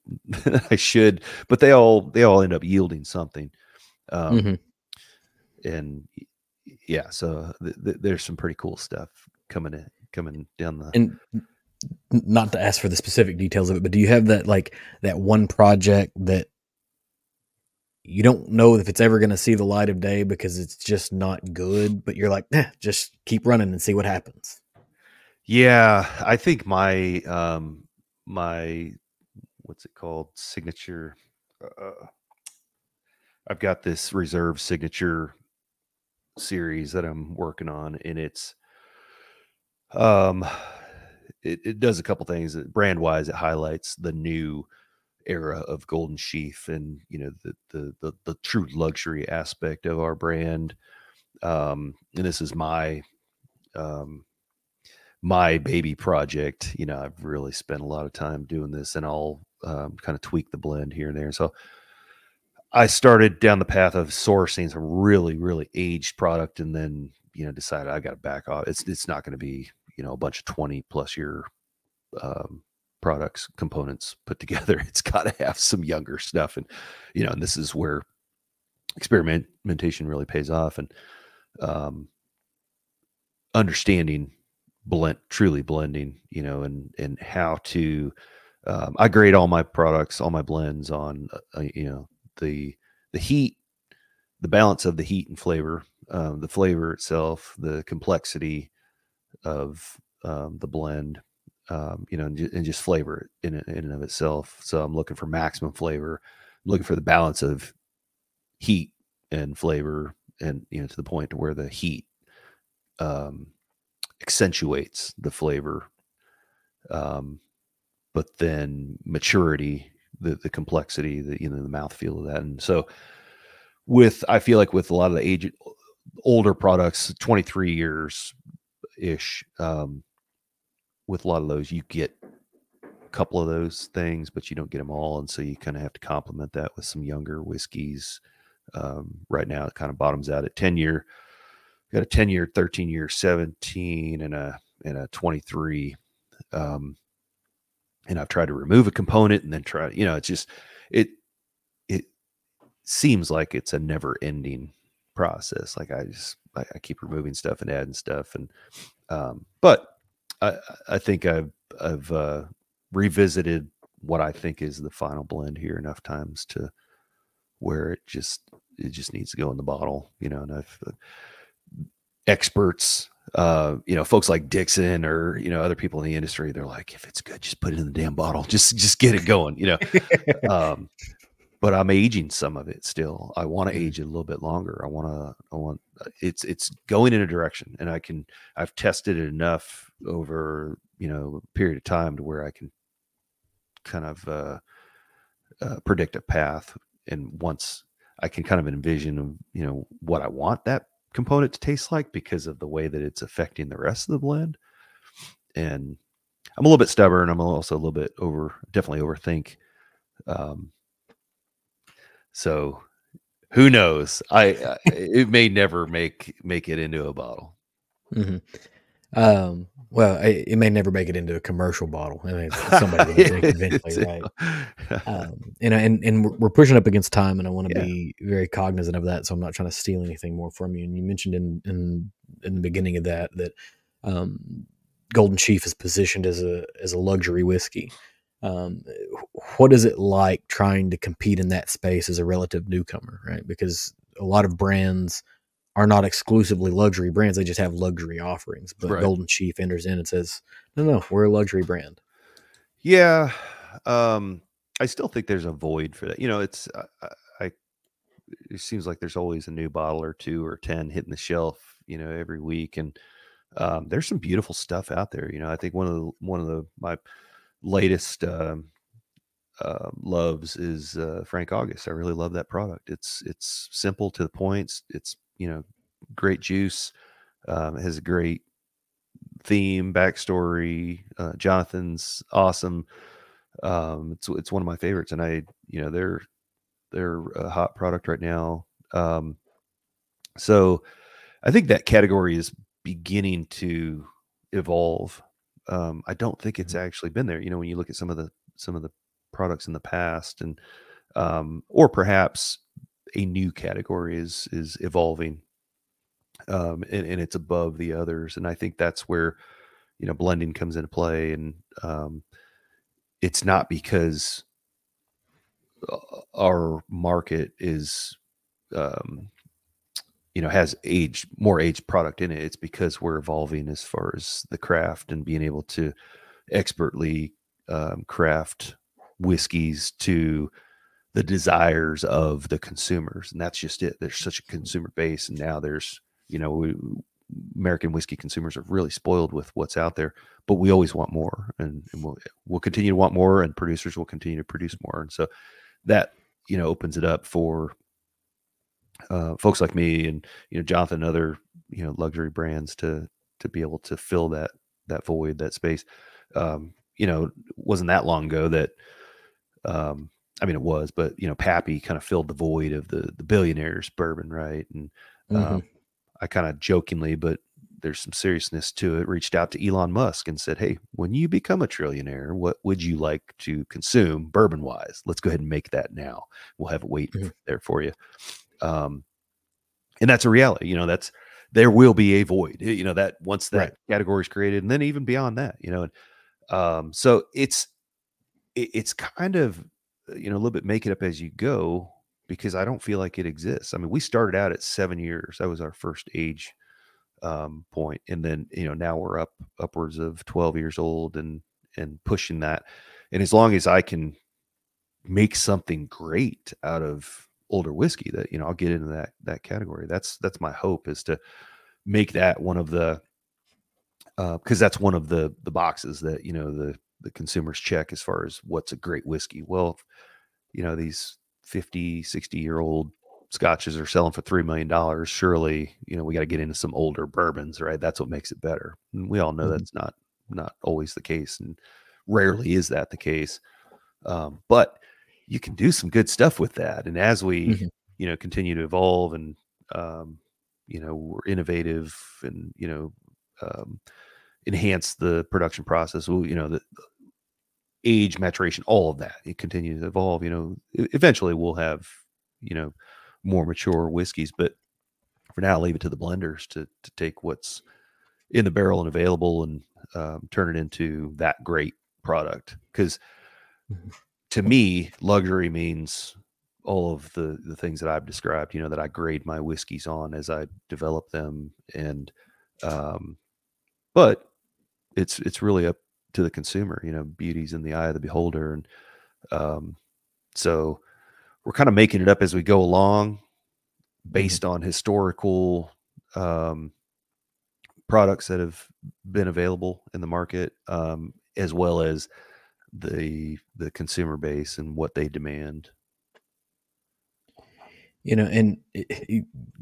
I should, but they all end up yielding something. And yeah, so there's some pretty cool stuff coming down the, and not to ask for the specific details of it, but do you have that, like that one project that you don't know if it's ever going to see the light of day because it's just not good, but you're like, just keep running and see what happens? Yeah, I think my what's it called, signature, I've got this reserve signature series that I'm working on, and it's it does a couple things brand wise. It highlights the new era of Golden Sheaf and, you know, the true luxury aspect of our brand, and this is my my baby project. You know, I've really spent a lot of time doing this, and I'll kind of tweak the blend here and there. So I started down the path of sourcing some really, really aged product, and then, you know, decided I got to back off. It's not going to be, you know, a bunch of 20 plus year products, components put together. It's got to have some younger stuff. And, you know, and this is where experimentation really pays off, and understanding truly blending, you know, and how to, I grade all my products, all my blends on, you know, the heat, the balance of the heat and flavor, the flavor itself, the complexity of, the blend, you know, and just flavor in and of itself. So I'm looking for maximum flavor, I'm looking for the balance of heat and flavor, and, you know, to the point to where the heat, accentuates the flavor, but then maturity, the complexity, the, you know, the mouthfeel of that. And so with, I feel like with a lot of the older products, 23 years ish, with a lot of those, you get a couple of those things, but you don't get them all. And so you kind of have to complement that with some younger whiskeys. Right now it kind of bottoms out at 10 year, got a 10 year, 13 year, 17 and a 23. And I've tried to remove a component and then try, you know, it's just, it seems like it's a never ending process. Like I keep removing stuff and adding stuff. And, but I think I've revisited what I think is the final blend here enough times to where it just needs to go in the bottle, you know, and I've experts, you know, folks like Dixon or, you know, other people in the industry, they're like, if it's good, just put it in the damn bottle. Just get it going, you know? But I'm aging some of it still. I want to age it a little bit longer. It's going in a direction, and I've tested it enough over, you know, a period of time to where I can kind of predict a path. And once I can kind of envision, you know, what I want that component to taste like because of the way that it's affecting the rest of the blend. And I'm a little bit stubborn. I'm also a little bit definitely overthink. So who knows? It may never make it into a bottle. Mm-hmm. Well, it may never make it into a commercial bottle. I mean, somebody will drink eventually, right? And we're pushing up against time, and I want to be very cognizant of that. So I'm not trying to steal anything more from you. And you mentioned in the beginning of that Golden Chief is positioned as a luxury whiskey. What is it like trying to compete in that space as a relative newcomer, right? Because a lot of brands are not exclusively luxury brands. They just have luxury offerings, but right. Golden Chief enters in and says, no, we're a luxury brand. Yeah. I still think there's a void for that. You know, it seems like there's always a new bottle or two or 10 hitting the shelf, you know, every week. And, there's some beautiful stuff out there. You know, I think my latest, loves is, Frank August. I really love that product. It's simple to the point. It's, you know, great juice, has a great theme, backstory. Jonathan's awesome. It's one of my favorites, and I, you know, they're a hot product right now. So I think that category is beginning to evolve. I don't think it's actually been there. You know, when you look at some of the products in the past, and or perhaps a new category is evolving, and it's above the others. And I think that's where, you know, blending comes into play. And it's not because our market is, you know, has more aged product in it. It's because we're evolving as far as the craft and being able to expertly craft whiskeys to the desires of the consumers. And that's just it. There's such a consumer base. And now there's, you know, American whiskey consumers are really spoiled with what's out there, but we always want more, and we'll continue to want more, and producers will continue to produce more. And so that, you know, opens it up for folks like me and, you know, Jonathan and other, you know, luxury brands to be able to fill that void, that space. You know, it wasn't that long ago that, I mean, it was, but, you know, Pappy kind of filled the void of the billionaires bourbon, right? And I kind of jokingly, but there's some seriousness to it, reached out to Elon Musk and said, hey, when you become a trillionaire, what would you like to consume bourbon-wise? Let's go ahead and make that now. We'll have it waiting there for you. And that's a reality. You know, there will be a void, you know, that once that category is created, and then even beyond that, you know. And so it's kind of, you know, a little bit make it up as you go, because I don't feel like it exists. I mean, we started out at 7 years. That was our first age point. And then, you know, now we're upwards of 12 years old and pushing that. And as long as I can make something great out of older whiskey, that, you know, I'll get into that category. That's my hope, is to make that one of the, because that's one of the boxes that, you know, the consumers check as far as what's a great whiskey. Well, you know, these 50-60 year old scotches are selling for $3 million, surely, you know, we got to get into some older bourbons, right? That's what makes it better. And we all know that's not always the case, and rarely is that the case. But you can do some good stuff with that. And as we, you know, continue to evolve and, you know, we're innovative and, you know, enhance the production process, you know, the age, maturation, all of that, it continues to evolve. You know, eventually we'll have, you know, more mature whiskeys, but for now, leave it to the blenders to take what's in the barrel and available and turn it into that great product. Because to me, luxury means all of the things that I've described, you know, that I grade my whiskeys on as I develop them. And, but it's really up to the consumer, you know, beauty's in the eye of the beholder. And, so we're kind of making it up as we go along based on historical, products that have been available in the market, as well as the consumer base and what they demand. You know, and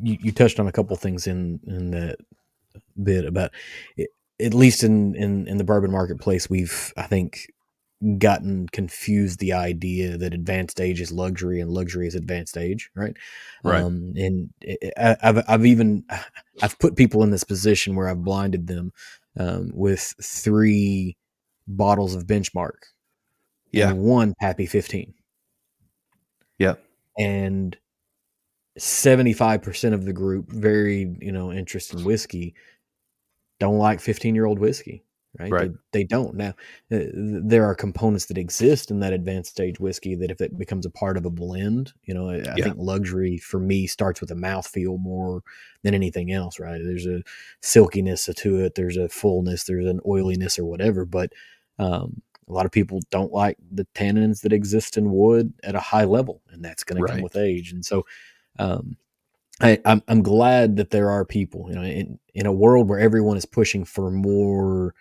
you touched on a couple things in that bit about it, at least in the bourbon marketplace, we've, I think, gotten confused the idea that advanced age is luxury and luxury is advanced age, right? Right. And I've put people in this position where I've blinded them with 3 bottles of Benchmark. Yeah. And 1 Pappy 15. Yeah. And 75% of the group, very, you know, interested in whiskey, don't like 15-year-old whiskey, right? Right. They don't. Now, there are components that exist in that advanced stage whiskey that if it becomes a part of a blend, you know, I think luxury for me starts with a mouthfeel more than anything else, right? There's a silkiness to it. There's a fullness. There's an oiliness or whatever. But a lot of people don't like the tannins that exist in wood at a high level, and that's going to come with age. And so, I'm glad that there are people, you know, in a world where everyone is pushing for more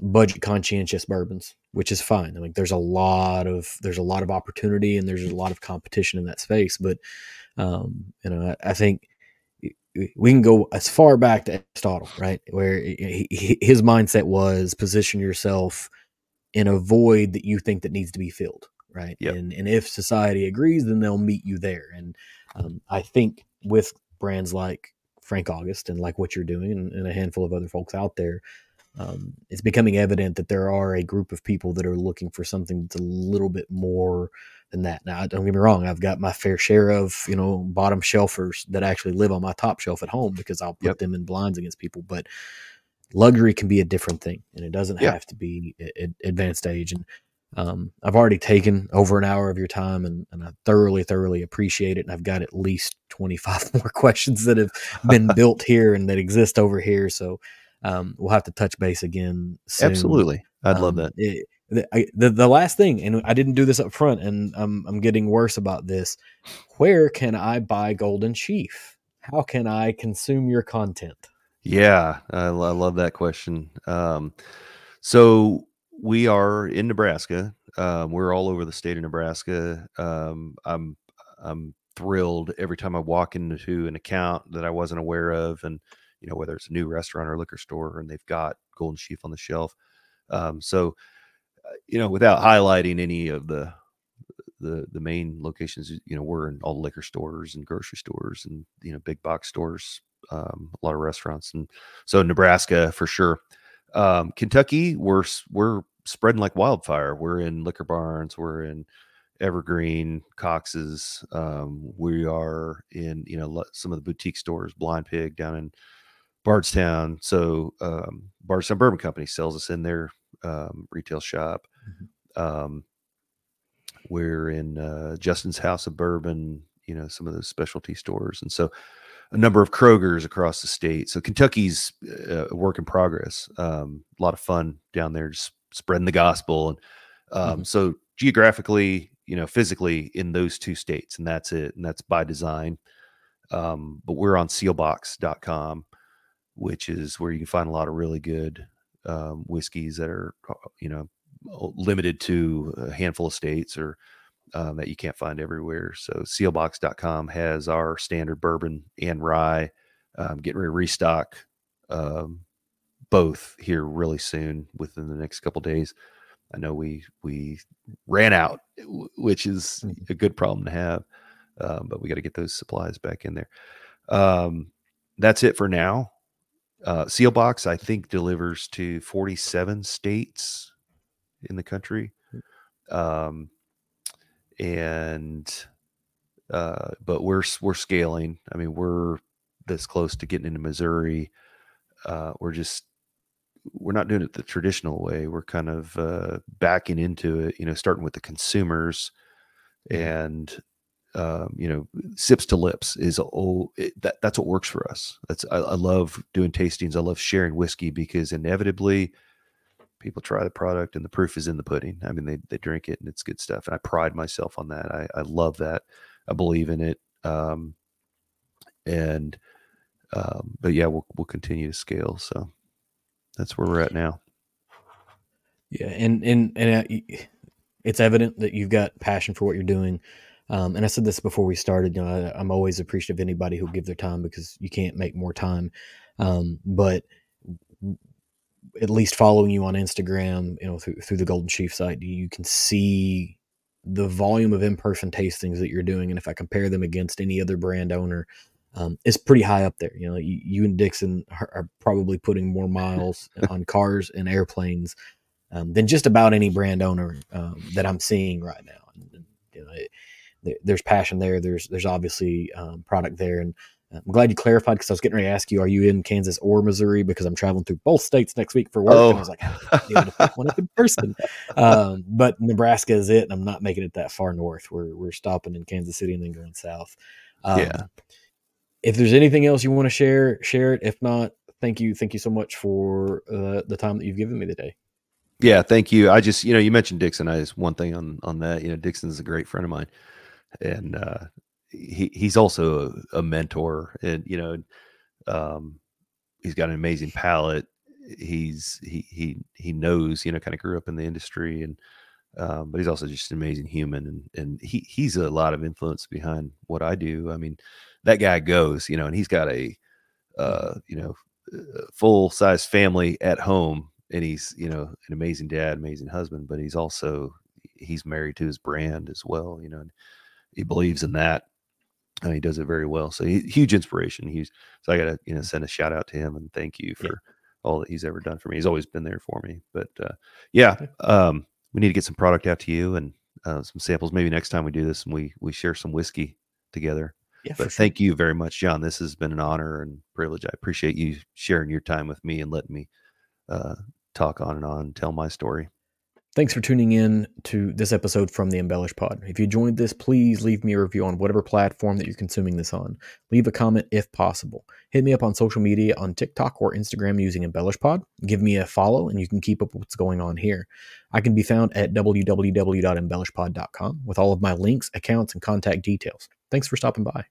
budget conscientious bourbons, which is fine. I mean, there's a lot of opportunity and there's a lot of competition in that space. But you know, I think we can go as far back to Aristotle, right, where his mindset was position yourself in a void that you think that needs to be filled. Right. Yep. And if society agrees, then they'll meet you there. And I think with brands like Frank August and like what you're doing and a handful of other folks out there, it's becoming evident that there are a group of people that are looking for something that's a little bit more than that. Now, don't get me wrong. I've got my fair share of, you know, bottom shelfers that actually live on my top shelf at home because I'll put them in blinds against people. But luxury can be a different thing, and it doesn't have to be advanced age. And I've already taken over an hour of your time, and I thoroughly appreciate it. And I've got at least 25 more questions that have been built here and that exist over here. So, we'll have to touch base again soon. Absolutely. I'd love that. The last thing, and I didn't do this up front, and I'm getting worse about this. Where can I buy Golden Chief? How can I consume your content? Yeah. I love that question. So we are in Nebraska. We're all over the state of Nebraska. I'm thrilled every time I walk into an account that I wasn't aware of, and you know, whether it's a new restaurant or liquor store, and they've got Golden Sheaf on the shelf. So, you know, without highlighting any of the main locations, you know, we're in all the liquor stores and grocery stores and, you know, big box stores, a lot of restaurants, and so Nebraska for sure. Kentucky, we're spreading like wildfire. We're in Liquor Barns, we're in Evergreen, Cox's. We are in, you know, some of the boutique stores, Blind Pig down in Bardstown. So Bardstown Bourbon Company sells us in their retail shop. We're in Justin's House of Bourbon, you know, some of those specialty stores. And so a number of Kroger's across the state. So Kentucky's a work in progress. A lot of fun down there, just spreading the gospel. And so geographically, you know, physically in those 2 states, and that's it. And that's by design. But we're on Sealbox.com, which is where you can find a lot of really good whiskeys that are, you know, limited to a handful of states or that you can't find everywhere. So sealbox.com has our standard bourbon and rye. Getting ready to restock both here really soon, within the next couple of days. I know we ran out, which is a good problem to have, but we got to get those supplies back in there. That's it for now. Sealbox, I think, delivers to 47 states in the country. But we're scaling. I mean, we're this close to getting into Missouri. We're not doing it the traditional way. We're kind of backing into it, starting with the consumers, and sips to lips is that's what works for us. I love doing tastings. I love sharing whiskey because inevitably people try the product and the proof is in the pudding. I mean, they drink it and it's good stuff. And I pride myself on that. I love that. I believe in it. But yeah, we'll continue to scale. So that's where we're at now. Yeah. And it's evident that you've got passion for what you're doing. And I said this before we started, I'm always appreciative of anybody who'll give their time, because you can't make more time. But at least following you on Instagram, through the Golden Chief site, you can see the volume of in-person tastings that you're doing. And if I compare them against any other brand owner, it's pretty high up there. You and Dixon are probably putting more miles on cars and airplanes than just about any brand owner that I'm seeing right now. And, there's passion there. There's obviously product there. And I'm glad you clarified, because I was getting ready to ask you, are you in Kansas or Missouri? Because I'm traveling through both states next week for work. Oh. And I was like, I need to pick one up in person. But Nebraska is it, and I'm not making it that far north. We're stopping in Kansas City and then going south. Yeah. If there's anything else you want to share it. If not, thank you so much for the time that you've given me today. Yeah, thank you. I just, you mentioned Dixon. I just one thing on that. Dixon's a great friend of mine, and he's also a mentor, and he's got an amazing palate. He knows, kind of grew up in the industry, and but he's also just an amazing human, and he's a lot of influence behind what I do. I mean, that guy goes, and he's got a, full size family at home, and he's, an amazing dad, amazing husband, but he's also, he's married to his brand as well. And he believes in that, and he does it very well. So huge inspiration. So I gotta, send a shout out to him and thank you for all that he's ever done for me. He's always been there for me, but, we need to get some product out to you and, some samples. Maybe next time we do this and we share some whiskey together. Yeah, but thank you very much, John. This has been an honor and privilege. I appreciate you sharing your time with me and letting me talk on and on and tell my story. Thanks for tuning in to this episode from the Embellish Pod. If you enjoyed this, please leave me a review on whatever platform that you're consuming this on. Leave a comment if possible. Hit me up on social media on TikTok or Instagram using Embellish Pod. Give me a follow and you can keep up with what's going on here. I can be found at www.embellishpod.com with all of my links, accounts, and contact details. Thanks for stopping by.